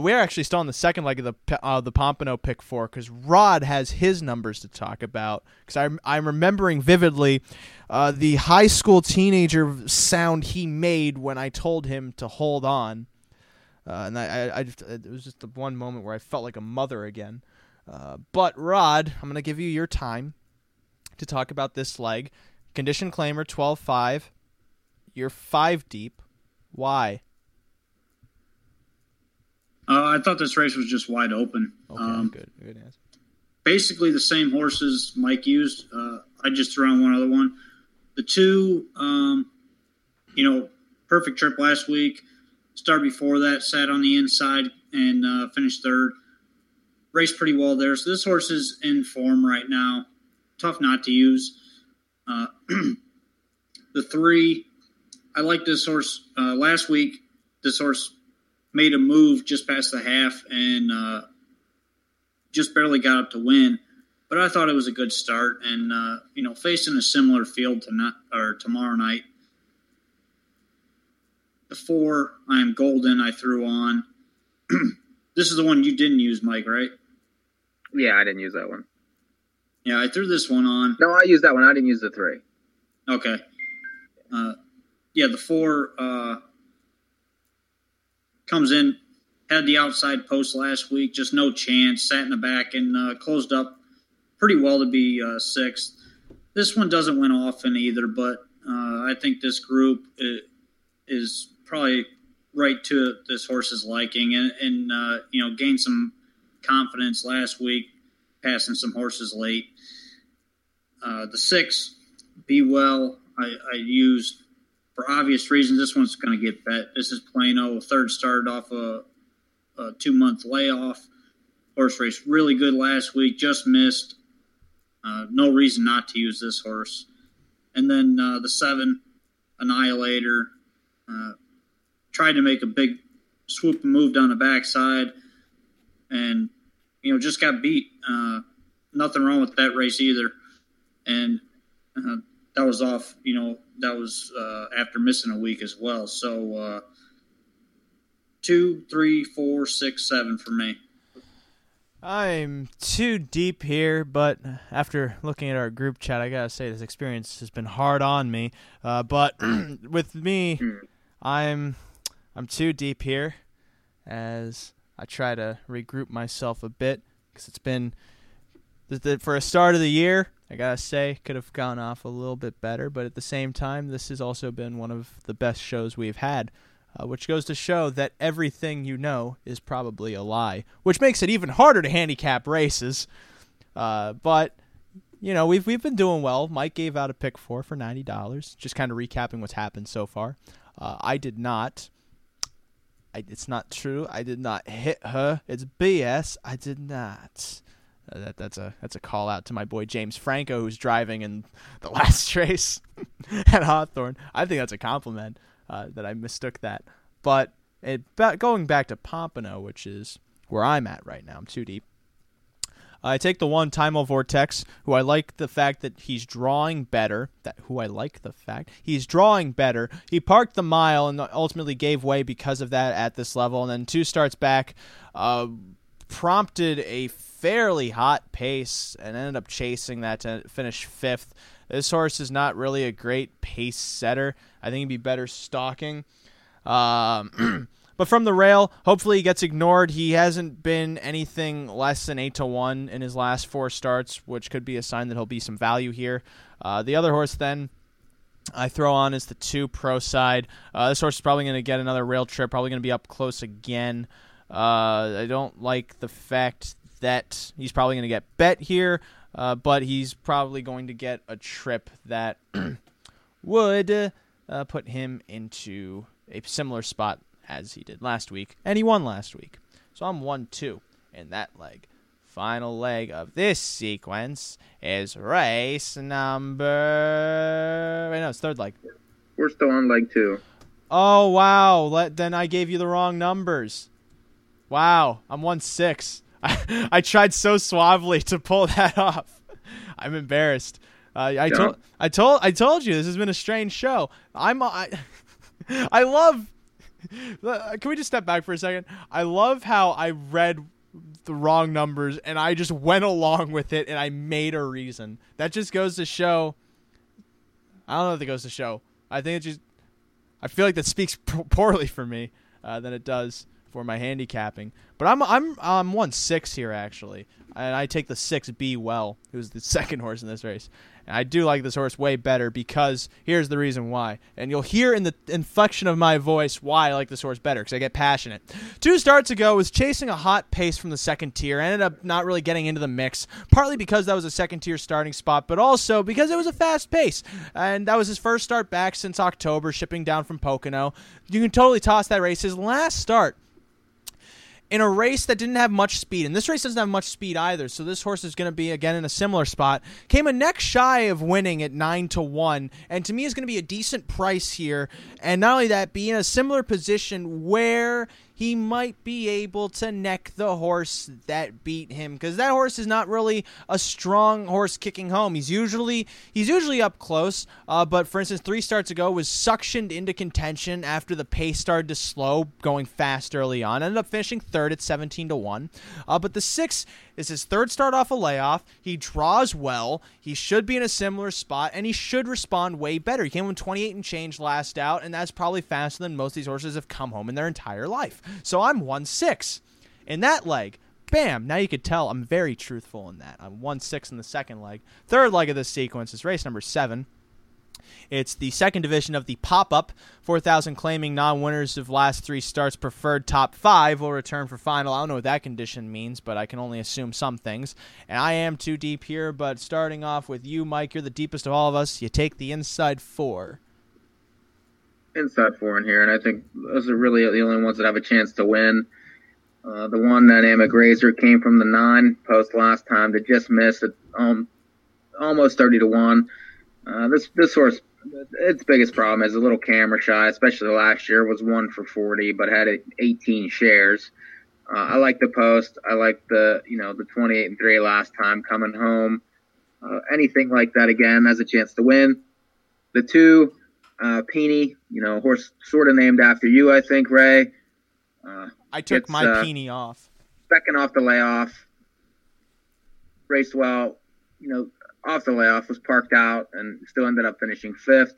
We're actually still on the second leg of the Pompano pick four, because Rod has his numbers to talk about. Because I'm remembering vividly the high school teenager sound he made when I told him to hold on, and it was just the one moment where I felt like a mother again. But Rod, I'm going to give you your time to talk about this leg. Condition claimer 12-5. You're 5 deep. Why? I thought this race was just wide open. Okay, good answer. Basically the same horses Mike used. I just threw on one other one. The two, perfect trip last week. Start before that, sat on the inside and finished third. Raced pretty well there. So this horse is in form right now. Tough not to use. The three, I like this horse. Last week, this horse made a move just past the half and just barely got up to win. But I thought it was a good start, and facing a similar field tomorrow night. The 4, I Am Golden, I threw on. This is the one you didn't use, Mike, right? Yeah, I didn't use that one. Yeah, I threw this one on. No, I used that one. I didn't use the 3. Okay. The 4 comes in, had the outside post last week, just no chance, sat in the back and closed up pretty well to be 6th. This one doesn't win often either, but I think this group is probably right to this horse's liking and gained some confidence last week, passing some horses late. The 6, Be Well, I used for obvious reasons. This one's going to get bet. This is Plano, third started off a 2-month layoff. Horse race really good last week, just missed. No reason not to use this horse. And then the 7, Annihilator, tried to make a big swoop and move down the backside and just got beat. Nothing wrong with that race either. And that was off, that was after missing a week as well. So 2, 3, 4, 6, 7 for me. I'm too deep here, but after looking at our group chat, I gotta say this experience has been hard on me. But with me, I'm too deep here as I try to regroup myself a bit, because it's been, for a start of the year, I gotta say, could have gone off a little bit better. But at the same time, this has also been one of the best shows we've had. Which goes to show that everything you know is probably a lie, which makes it even harder to handicap races. But, you know, we've been doing well. Mike gave out a pick four for $90, just kind of recapping what's happened so far. I did not. It's not true. I did not hit her. It's BS. I did not. That's a call out to my boy James Franco, who's driving in the last race at Hawthorne. I think that's a compliment. That I mistook that. But going back to Pompano, which is where I'm at right now, I'm too deep. I take the one Timal Vortex, who I like the fact that he's drawing better. He parked the mile and ultimately gave way because of that at this level. And then two starts back prompted a fairly hot pace and ended up chasing that to finish fifth. This horse is not really a great pace setter. I think he'd be better stalking. But from the rail, hopefully he gets ignored. He hasn't been anything less than 8-1 in his last four starts, which could be a sign that he'll be some value here. The other horse then I throw on is the 2 Pro Side. This horse is probably going to get another rail trip, probably going to be up close again. I don't like the fact that he's probably going to get bet here. But he's probably going to get a trip that would put him into a similar spot as he did last week. And he won last week. So I'm 1-2 in that leg. Final leg of this sequence is race number... Wait, no, it's third leg. We're still on leg 2. Oh, wow. Then I gave you the wrong numbers. Wow. I'm 1-6. I tried so suavely to pull that off. I'm embarrassed. I told you this has been a strange show. I love. Can we just step back for a second? I love how I read the wrong numbers and I just went along with it and I made a reason. That just goes to show. I don't know if it goes to show. I think it just. I feel like that speaks poorly for me than it does for my handicapping. But I'm 1-6 here actually, and I take the 6B Well, who's the second horse in this race. And I do like this horse way better because here's the reason why, and you'll hear in the inflection of my voice why I like this horse better, because I get passionate. 2 starts ago was chasing a hot pace from the second tier, ended up not really getting into the mix, partly because that was a second tier starting spot, but also because it was a fast pace, and that was his first start back since October, shipping down from Pocono. You can totally toss that race. His last start in a race that didn't have much speed, and this race doesn't have much speed either, so this horse is going to be, again, in a similar spot, came a neck shy of winning at 9-1, and to me is going to be a decent price here, and not only that, be in a similar position where he might be able to neck the horse that beat him, because that horse is not really a strong horse kicking home. He's usually up close, but for instance, 3 starts ago was suctioned into contention after the pace started to slow, going fast early on. Ended up finishing third at 17-1. But the 6 is his third start off a layoff. He draws well. He should be in a similar spot, and he should respond way better. He came in 28 and change last out, and that's probably faster than most of these horses have come home in their entire life. So I'm 1-6 in that leg. Bam. Now you could tell I'm very truthful in that. I'm 1-6 in the second leg. Third leg of this sequence is race number 7. It's the second division of the pop-up. 4,000 claiming non-winners of last 3 starts preferred top 5 will return for final. I don't know what that condition means, but I can only assume some things. And I am too deep here, but starting off with you, Mike, you're the deepest of all of us. You take the inside 4. Inside 4 in here, and I think those are really the only ones that have a chance to win. The one Dynamic Razor came from the 9 post last time to just miss it, almost 30-1. This horse, its biggest problem is a little camera shy, especially last year, was 1 for 40, but had 18 shares. I like the post. I like the 28 and 3 last time coming home. Anything like that again has a chance to win. The 2. Peony, horse sort of named after you, I think, Ray. I took my Peony off. Second off the layoff. raced well, you know, off the layoff, was parked out, and still ended up finishing fifth,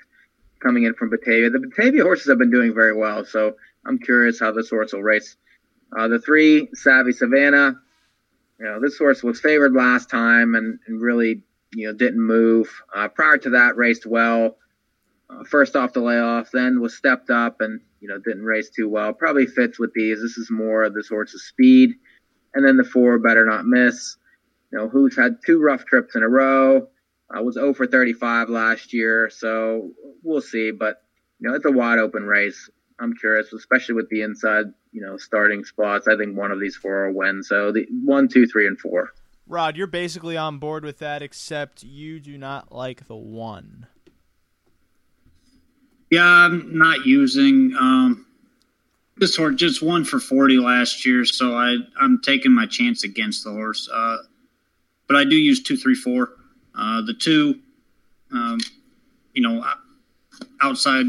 coming in from Batavia. The Batavia horses have been doing very well, so I'm curious how this horse will race. The three, Savvy Savannah, you know, this horse was favored last time and really, you know, didn't move. Prior to that, raced well, first off the layoff, then was stepped up and, you know, didn't race too well. Probably fits with these. This is more of this horse's speed. And then the four, Better Not Miss, you know, who's had two rough trips in a row, was 0 for 35 last year. So we'll see. But, you know, it's a wide open race. I'm curious, especially with the inside, you know, starting spots. I think one of these four will win. So the 1, 2, 3, and 4. Rod, you're basically on board with that, except you do not like the 1. Yeah, I'm not using this horse. Just 1 for 40 last year, so I'm taking my chance against the horse. But I do use 2, 3, 4. The 2, you know, outside.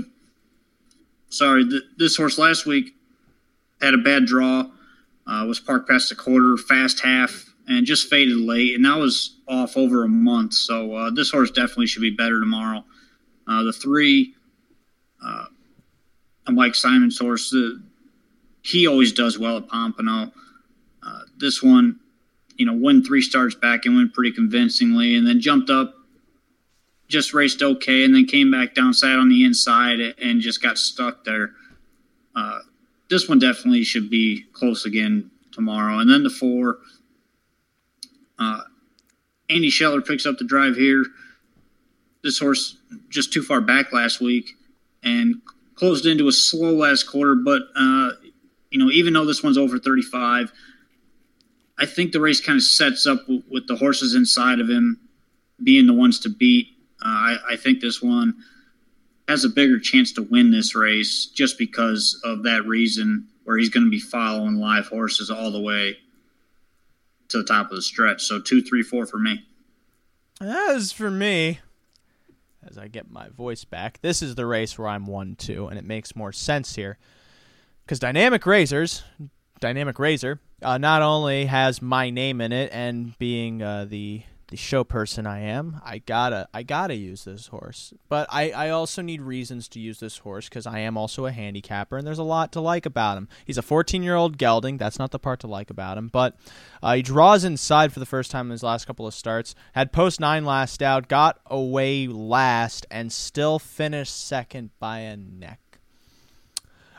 Sorry, this horse last week had a bad draw, was parked past the quarter, fast half, and just faded late. And that was off over a month, so this horse definitely should be better tomorrow. The 3, I'm like Simon's horse. He always does well at Pompano. This one, you know, won 3 starts back and went pretty convincingly, and then jumped up, just raced okay, and then came back down, sat on the inside, and just got stuck there. This one definitely should be close again tomorrow. And then the 4, Andy Scheller picks up the drive here. This horse just too far back last week and closed into a slow last quarter. But, you know, even though this one's over 35, I think the race kind of sets up with the horses inside of him being the ones to beat. I think this one has a bigger chance to win this race just because of that reason, where he's going to be following live horses all the way to the top of the stretch. So 2, 3, 4 for me. As for me, as I get my voice back, this is the race where I'm 1-2, and it makes more sense here because Dynamic Razor, not only has my name in it, and being the show person I am, I gotta use this horse. But I also need reasons to use this horse because I am also a handicapper, and there's a lot to like about him. He's a 14-year-old gelding. That's not the part to like about him. But he draws inside for the first time in his last couple of starts, had post-9 last out, got away last, and still finished second by a neck.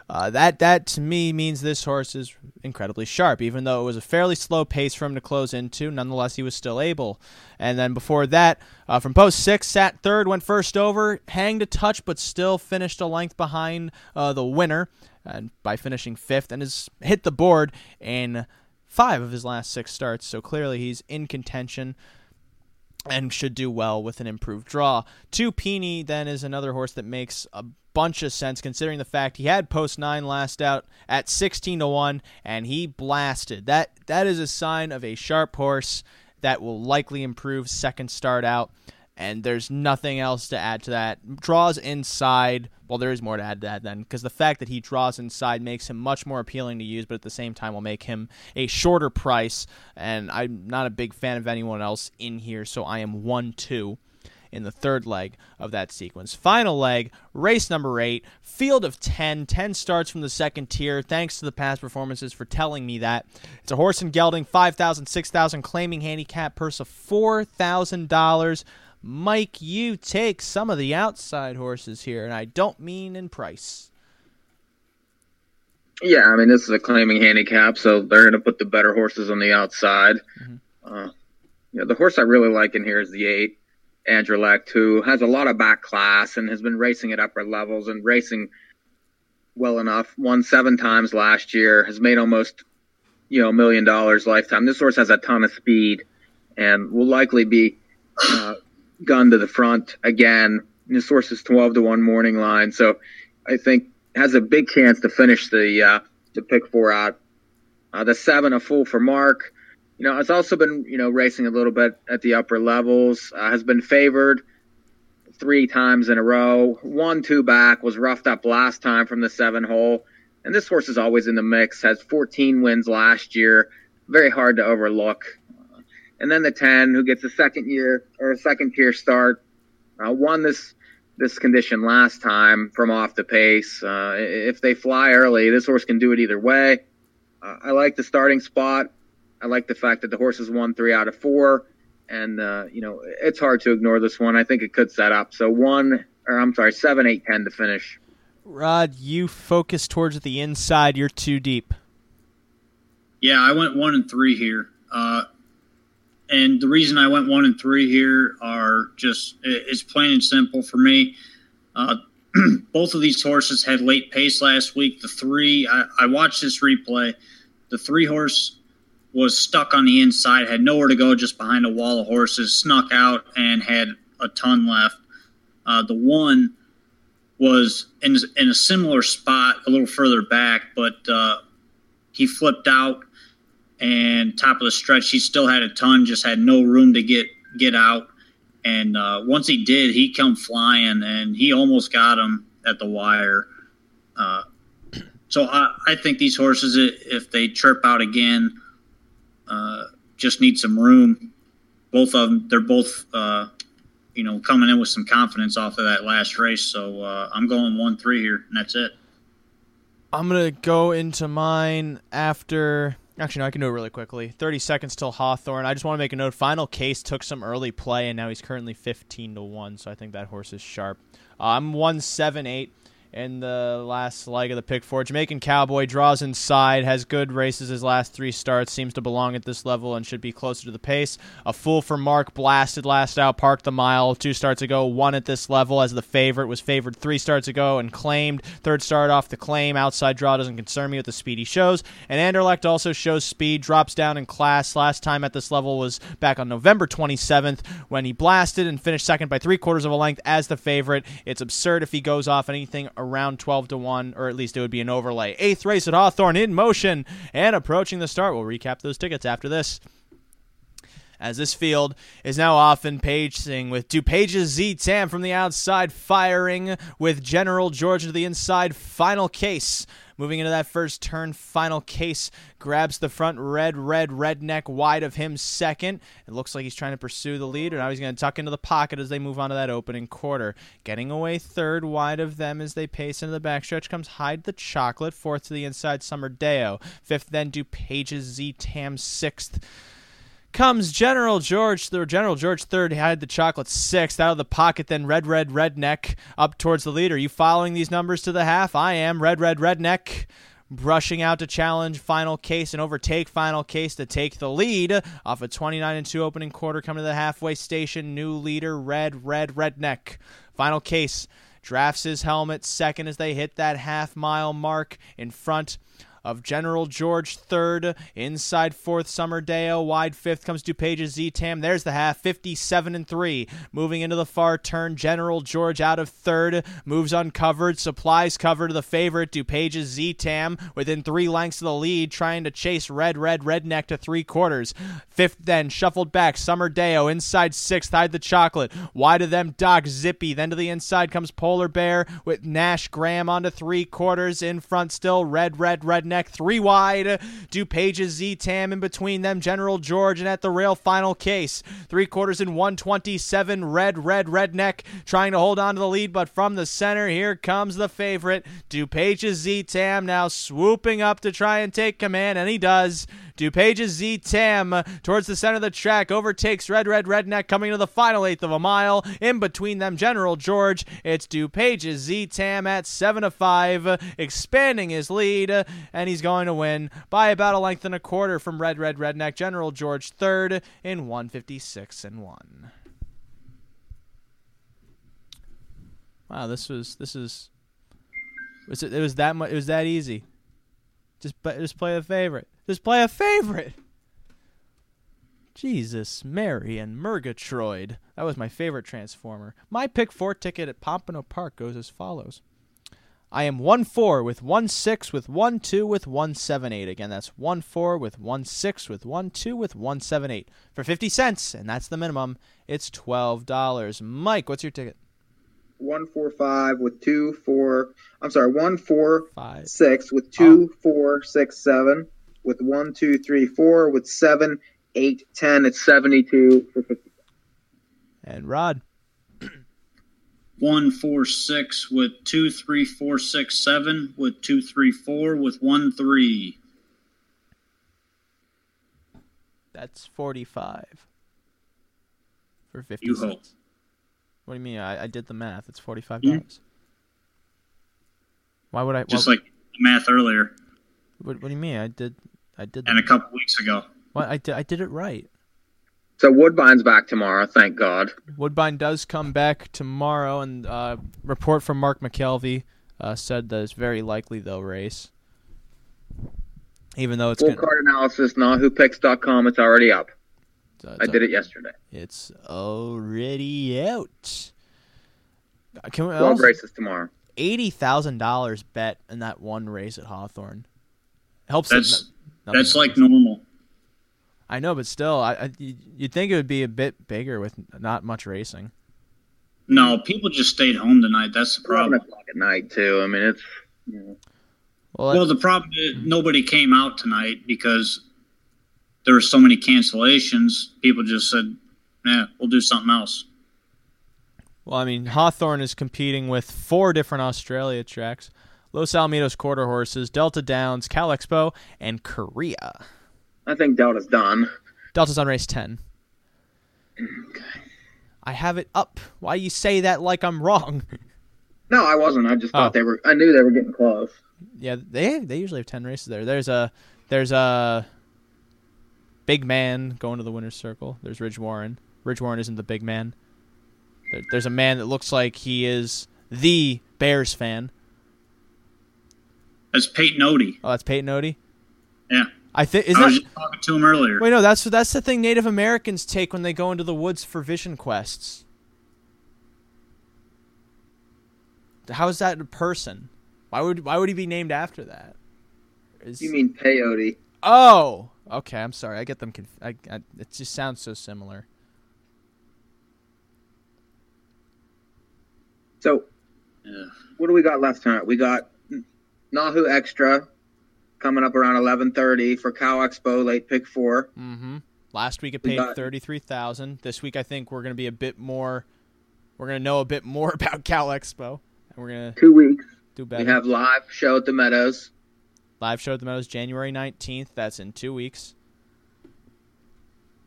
That to me means this horse is incredibly sharp, even though it was a fairly slow pace for him to close into. Nonetheless, he was still able. And then before that, from post 6, sat third, went first over, hanged a touch, but still finished a length behind the winner, and by finishing fifth, and has hit the board in 5 of his last 6 starts. So clearly he's in contention and should do well with an improved draw. 2, Peony, then, is another horse that makes a bunch of sense, considering the fact he had post-9 last out at 16-1, and he blasted. That is a sign of a sharp horse that will likely improve second start out, and there's nothing else to add to that. Draws inside. Well, there is more to add to that then, because the fact that he draws inside makes him much more appealing to use, but at the same time will make him a shorter price, and I'm not a big fan of anyone else in here, so I am 1-2. In the third leg of that sequence. Final leg, race number 8, field of 10. 10 starts from the second tier. Thanks to the past performances for telling me that. It's a horse and gelding, 5,000, 6,000, claiming handicap purse of $4,000. Mike, you take some of the outside horses here, and I don't mean in price. Yeah, I mean, this is a claiming handicap, so they're going to put the better horses on the outside. Mm-hmm. You know, the horse I really like in here is the 8. Andrelect, who has a lot of back class and has been racing at upper levels and racing well enough, won 7 times last year, has made almost, you know, $1 million lifetime. This horse has a ton of speed and will likely be gunned to the front again. And this horse is 12-1 morning line, so I think has a big chance to finish the pick 4 out. The 7, a fool for Mark. You know, it's also been, you know, racing a little bit at the upper levels, has been favored 3 times in a row, 1-2 back, was roughed up last time from the 7 hole. And this horse is always in the mix, has 14 wins last year. Very hard to overlook. and then the 10, who gets a second year or a second tier start, won this condition last time from off the pace. If they fly early, this horse can do it either way. I like the starting spot. I like the fact that the horse has won 3 out of 4, and it's hard to ignore this one. I think it could set up. So 7, 8, 10 to finish. Rod, you focus towards the inside. You're too deep. Yeah, I went 1 and 3 here. And the reason I went 1 and 3 here are just, it's plain and simple for me. Both of these horses had late pace last week. The 3, I watched this replay. The 3 horse was stuck on the inside, had nowhere to go, just behind a wall of horses, snuck out and had a ton left. The 1 was in a similar spot, a little further back, but he flipped out, and top of the stretch, he still had a ton, just had no room to get out. And once he did, he come flying, and he almost got him at the wire. So I think these horses, if they chirp out again, just need some room. Both of them, they're both coming in with some confidence off of that last race. So I'm going 1-3 here, and that's it. I'm going to go into mine after – actually, no, I can do it really quickly. 30 seconds till Hawthorne. I just want to make a note. Final Case took some early play, and now he's currently 15-1, so I think that horse is sharp. I'm 1-7-8 in the last leg of the pick four. Jamaican Cowboy draws inside, has good races his last 3 starts, seems to belong at this level and should be closer to the pace. A Fool for Mark blasted last out, parked the mile 2 starts ago, won at this level as the favorite, was favored 3 starts ago and claimed. 3rd start off the claim, outside draw doesn't concern me with the speed he shows. And Anderlecht also shows speed, drops down in class. Last time at this level was back on November 27th when he blasted and finished second by 3/4 of a length as the favorite. It's absurd if he goes off anything around 12-1, or at least it would be an overlay. 8th race at Hawthorne in motion and approaching the start. We'll recap those tickets after this, as this field is now off in pacing with DuPage's Z Tam from the outside firing, with General George to the inside. Final Case moving into that first turn. Final Case grabs the front redneck wide of him second. It looks like he's trying to pursue the lead, and now he's going to tuck into the pocket as they move on to that opening quarter. Getting away third wide of them as they pace into the backstretch comes Hide the Chocolate. 4th to the inside, Sommerdeo. 5th then DuPage's Z Tam. 6th comes General George. The General George 3rd, Had the Chocolate 6th, out of the pocket then Redneck up towards the leader. You following these numbers to the half? I am. Redneck brushing out to challenge Final Case and overtake Final Case to take the lead off a 29-2 opening quarter. Coming to the halfway station, new leader Redneck. Final Case drafts his helmet second as they hit that half mile mark in front of General George 3rd. Inside 4th, Sommerdeo. Wide 5th comes DuPage's Z-Tam. There's the half, 57-3. Moving into the far turn, General George out of 3rd. Moves uncovered, supplies cover to the favorite, DuPage's Z-Tam, within 3 lengths of the lead, trying to chase Redneck to 3/4. 5th then, shuffled back, Sommerdeo. Inside 6th, Hide the Chocolate. Wide of them, Doc Zippy. Then to the inside comes Polar Bear with Nash Graham onto 3/4. In front still, Redneck. 3 wide, DuPage's Z-Tam. In between them, General George, and at the rail, Final Case. 3/4 in 127, Redneck trying to hold on to the lead, but from the center, here comes the favorite, DuPage's Z-Tam, now swooping up to try and take command, and he does. DuPage's Z-Tam towards the center of the track, overtakes Redneck, coming to the final 1/8 of a mile. In between them, General George. It's DuPage's Z-Tam at 7-5, expanding his lead, and he's going to win by about 1.25 lengths from Redneck. General George 3rd in 156-1. Wow, it was that much. It was that easy. Just play a favorite. Just play a favorite. Jesus, Mary, and Murgatroyd. That was my favorite Transformer. My pick 4 ticket at Pompano Park goes as follows. I am 1-4 with 1-6 with 1-2 with 1-7-8. Again, that's 1-4 with 1-6 with 1-2 with 1-7-8 for 50 cents, and that's the minimum. It's $12. Mike, what's your ticket? 1-4-5 with 2-4. I'm sorry, 1-4-5-6 with 2-4-6-7. With 1, 2, 3, 4, with 7, 8-10 at 72 for 50. And Rod? 146 with 2 3 4 6 7 with 2 3 4 with 1 3. That's 45 for 50 you cents. Hope. What do you mean? I did the math. It's $45. Why would I? Just like the math earlier. What do you mean? I did. And a couple weeks ago. Well, I did it right. So Woodbine's back tomorrow, thank God. Woodbine does come back tomorrow, and report from Mark McKelvey said that it's very likely they'll race. Even though it's full card analysis, NahuPix.com, it's already up. I did it yesterday. It's already out. Can we? 12 races tomorrow. $80,000 bet in that one race at Hawthorne. Helps. That's like normal. I know, but still, you'd think it would be a bit bigger with not much racing. No, people just stayed home tonight. That's the problem. 11 o'clock at night, too. I mean, it's... You know. Well, the problem is nobody came out tonight because there were so many cancellations. People just said, yeah, we'll do something else. Well, I mean, Hawthorne is competing with 4 different Australia tracks, Los Alamitos Quarter Horses, Delta Downs, Cal Expo, and Korea. I think Delta's done. Delta's on race 10. Okay. I have it up. Why you say that like I'm wrong? No, I wasn't. I just thought I knew they were getting close. Yeah, they usually have 10 races there. There's a big man going to the winner's circle. There's Ridge Warren. Ridge Warren isn't the big man. There's a man that looks like he is the Bears fan. That's Peyton Odie. Oh, that's Peyton Odie? Yeah. I was just talking to him earlier. Wait, no, that's the thing Native Americans take when they go into the woods for vision quests. How is that a person? Why would he be named after that? You mean peyote? Oh, okay. I'm sorry. I get them confused. It just sounds so similar. So, what do we got left tonight? We got Nahu Extra coming up around 11:30 for Cal Expo late pick 4. Mm-hmm. Last week it paid $33,000. This week I think we're going to be a bit more. We're going to know a bit more about Cal Expo, and we're going to 2 weeks do better. We have live show at the Meadows. Live show at the Meadows, January 19th. That's in 2 weeks.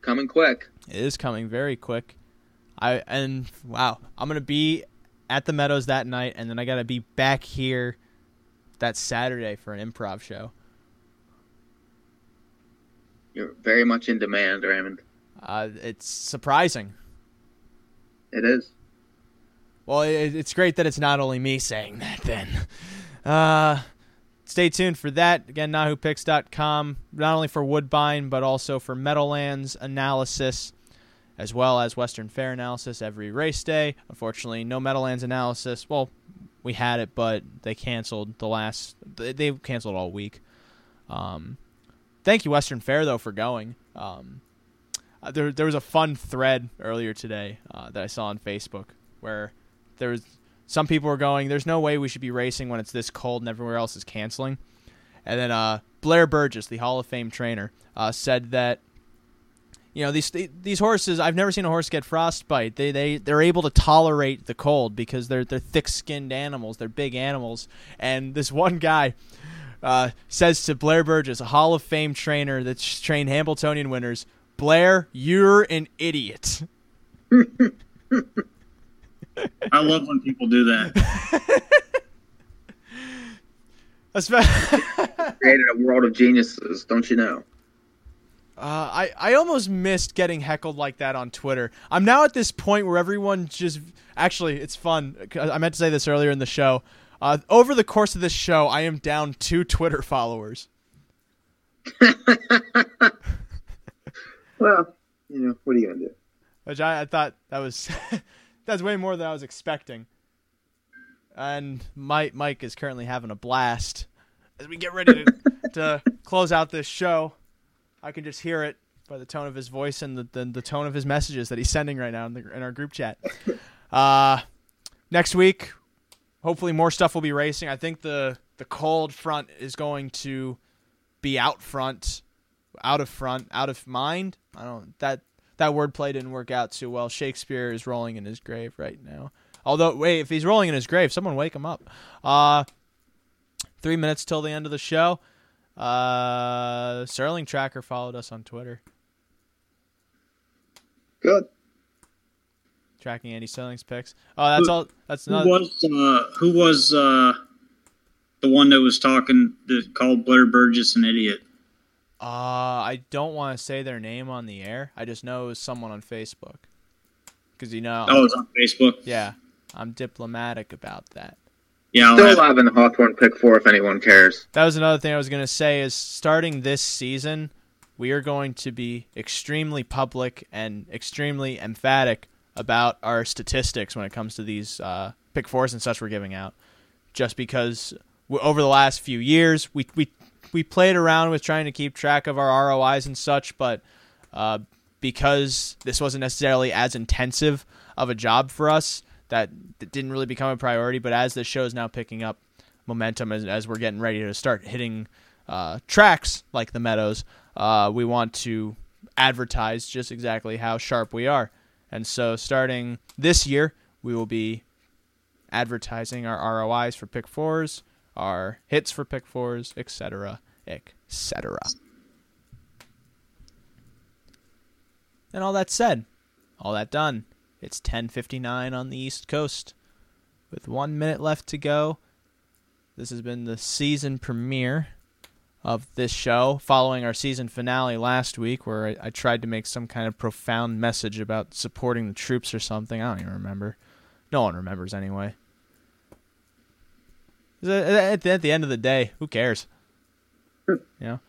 Coming quick. It is coming very quick. I'm going to be at the Meadows that night, and then I got to be back here that Saturday for an improv show. You're very much in demand, Raymond. It's surprising. It is. Well, it's great that it's not only me saying that then. Stay tuned for that. Again, NahuPix.com, not only for Woodbine, but also for Meadowlands analysis, as well as Western Fair analysis every race day. Unfortunately, no Meadowlands analysis. Well, we had it, but they canceled they canceled all week. Thank you, Western Fair, though, for going. There was a fun thread earlier today that I saw on Facebook where there was some people were going, there's no way we should be racing when it's this cold and everywhere else is canceling. And then Blair Burgess, the Hall of Fame trainer, said that, you know, these horses, I've never seen a horse get frostbite. They're able to tolerate the cold because they're thick-skinned animals. They're big animals. And this one guy says to Blair Burgess, a Hall of Fame trainer that's trained Hambletonian winners, Blair, you're an idiot. I love when people do that. Created a world of geniuses, don't you know? I almost missed getting heckled like that on Twitter. I'm now at this point where everyone just... Actually, it's fun. I meant to say this earlier in the show. Over the course of this show, I am down 2 Twitter followers. Well, you know, what are you going to do? Which I thought that was... That's way more than I was expecting. And Mike is currently having a blast. As we get ready to close out this show... I can just hear it by the tone of his voice and the tone of his messages that he's sending right now in our group chat. Next week, hopefully more stuff will be racing. I think the cold front is going to be out front out of front, out of mind. I don't that wordplay didn't work out too well. Shakespeare is rolling in his grave right now. Although, wait, if he's rolling in his grave, someone wake him up. 3 minutes till the end of the show. Sterling Tracker followed us on Twitter. Good. Tracking Andy Sterling's picks. Oh, that's all. That's another. Who was the one that was talking that called Blair Burgess an idiot? I don't want to say their name on the air. I just know it was someone on Facebook. Because it was on Facebook. Yeah, I'm diplomatic about that. Yeah, still alive in the Hawthorne Pick 4 if anyone cares. That was another thing I was going to say is starting this season, we are going to be extremely public and extremely emphatic about our statistics when it comes to these Pick 4s and such we're giving out. Just because over the last few years, we played around with trying to keep track of our ROIs and such, but because this wasn't necessarily as intensive of a job for us, that didn't really become a priority. But as this show is now picking up momentum, as we're getting ready to start hitting tracks like the Meadows, we want to advertise just exactly how sharp we are. And so starting this year, we will be advertising our ROIs for Pick 4s, our hits for Pick 4s, etc., etc. And all that said, all that done, it's 10:59 on the East Coast with 1 minute left to go. This has been the season premiere of this show following our season finale last week where I tried to make some kind of profound message about supporting the troops or something. I don't even remember. No one remembers anyway. At the end of the day, who cares? You know?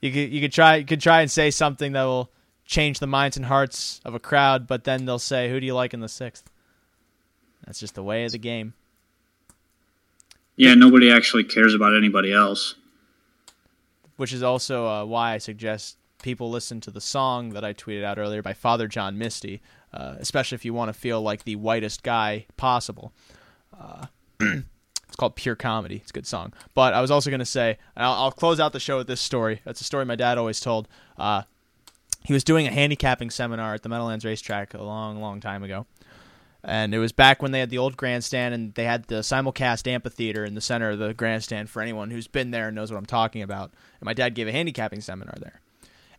You could try and say something that will change the minds and hearts of a crowd, but then they'll say, who do you like in the sixth? That's just the way of the game. Yeah, nobody actually cares about anybody else. Which is also why I suggest people listen to the song that I tweeted out earlier by Father John Misty, especially if you want to feel like the whitest guy possible. It's called Pure Comedy. It's a good song. But I was also going to say, and I'll close out the show with this story. That's a story my dad always told. He was doing a handicapping seminar at the Meadowlands Racetrack a long, long time ago. And it was back when they had the old grandstand and they had the simulcast amphitheater in the center of the grandstand for anyone who's been there and knows what I'm talking about. And my dad gave a handicapping seminar there.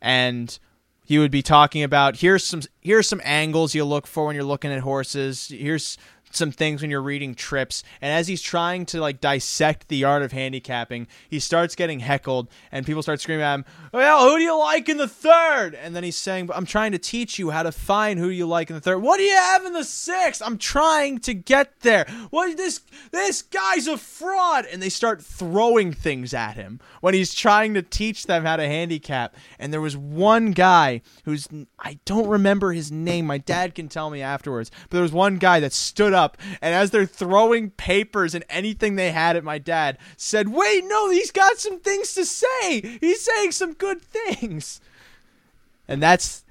And he would be talking about, here's some angles you look for when you're looking at horses. Here's some things when you're reading trips. And as he's trying to like dissect the art of handicapping, he starts getting heckled and people start screaming at him, well, who do you like in the third? And then he's saying, I'm trying to teach you how to find who you like in the third. What do you have in the sixth? I'm trying to get there. What is this guy's a fraud. And they start throwing things at him when he's trying to teach them how to handicap. And there was one guy who's, I don't remember his name. My dad can tell me afterwards, but there was one guy that stood up, and as they're throwing papers and anything they had at my dad, said, wait, no, he's got some things to say. He's saying some good things. And that's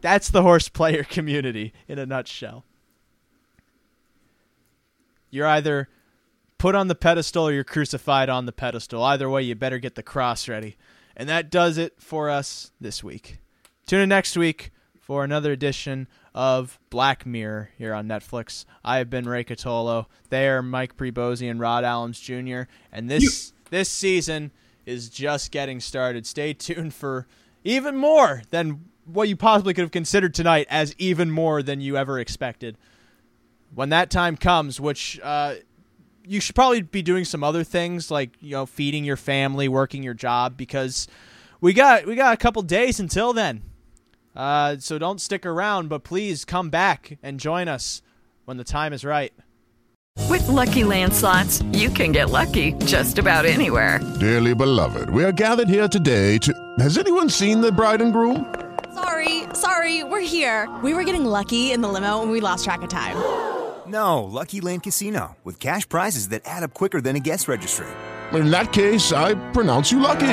the horse player community in a nutshell. You're either put on the pedestal or you're crucified on the pedestal. Either way, you better get the cross ready. And that does it for us this week. Tune in next week for another edition of Black Mirror here on Netflix. I have been Ray Cotolo. They are Mike Pribozie and Rod Allums Jr. And this season is just getting started. Stay tuned for even more than what you possibly could have considered tonight as even more than you ever expected. When that time comes, which you should probably be doing some other things like, feeding your family, working your job, because we got a couple days until then. So don't stick around, but please come back and join us when the time is right. With Lucky Land Slots, you can get lucky just about anywhere. Dearly beloved, we are gathered here today to... Has anyone seen the bride and groom? Sorry, we're here. We were getting lucky in the limo and we lost track of time. No, Lucky Land Casino, with cash prizes that add up quicker than a guest registry. In that case, I pronounce you lucky.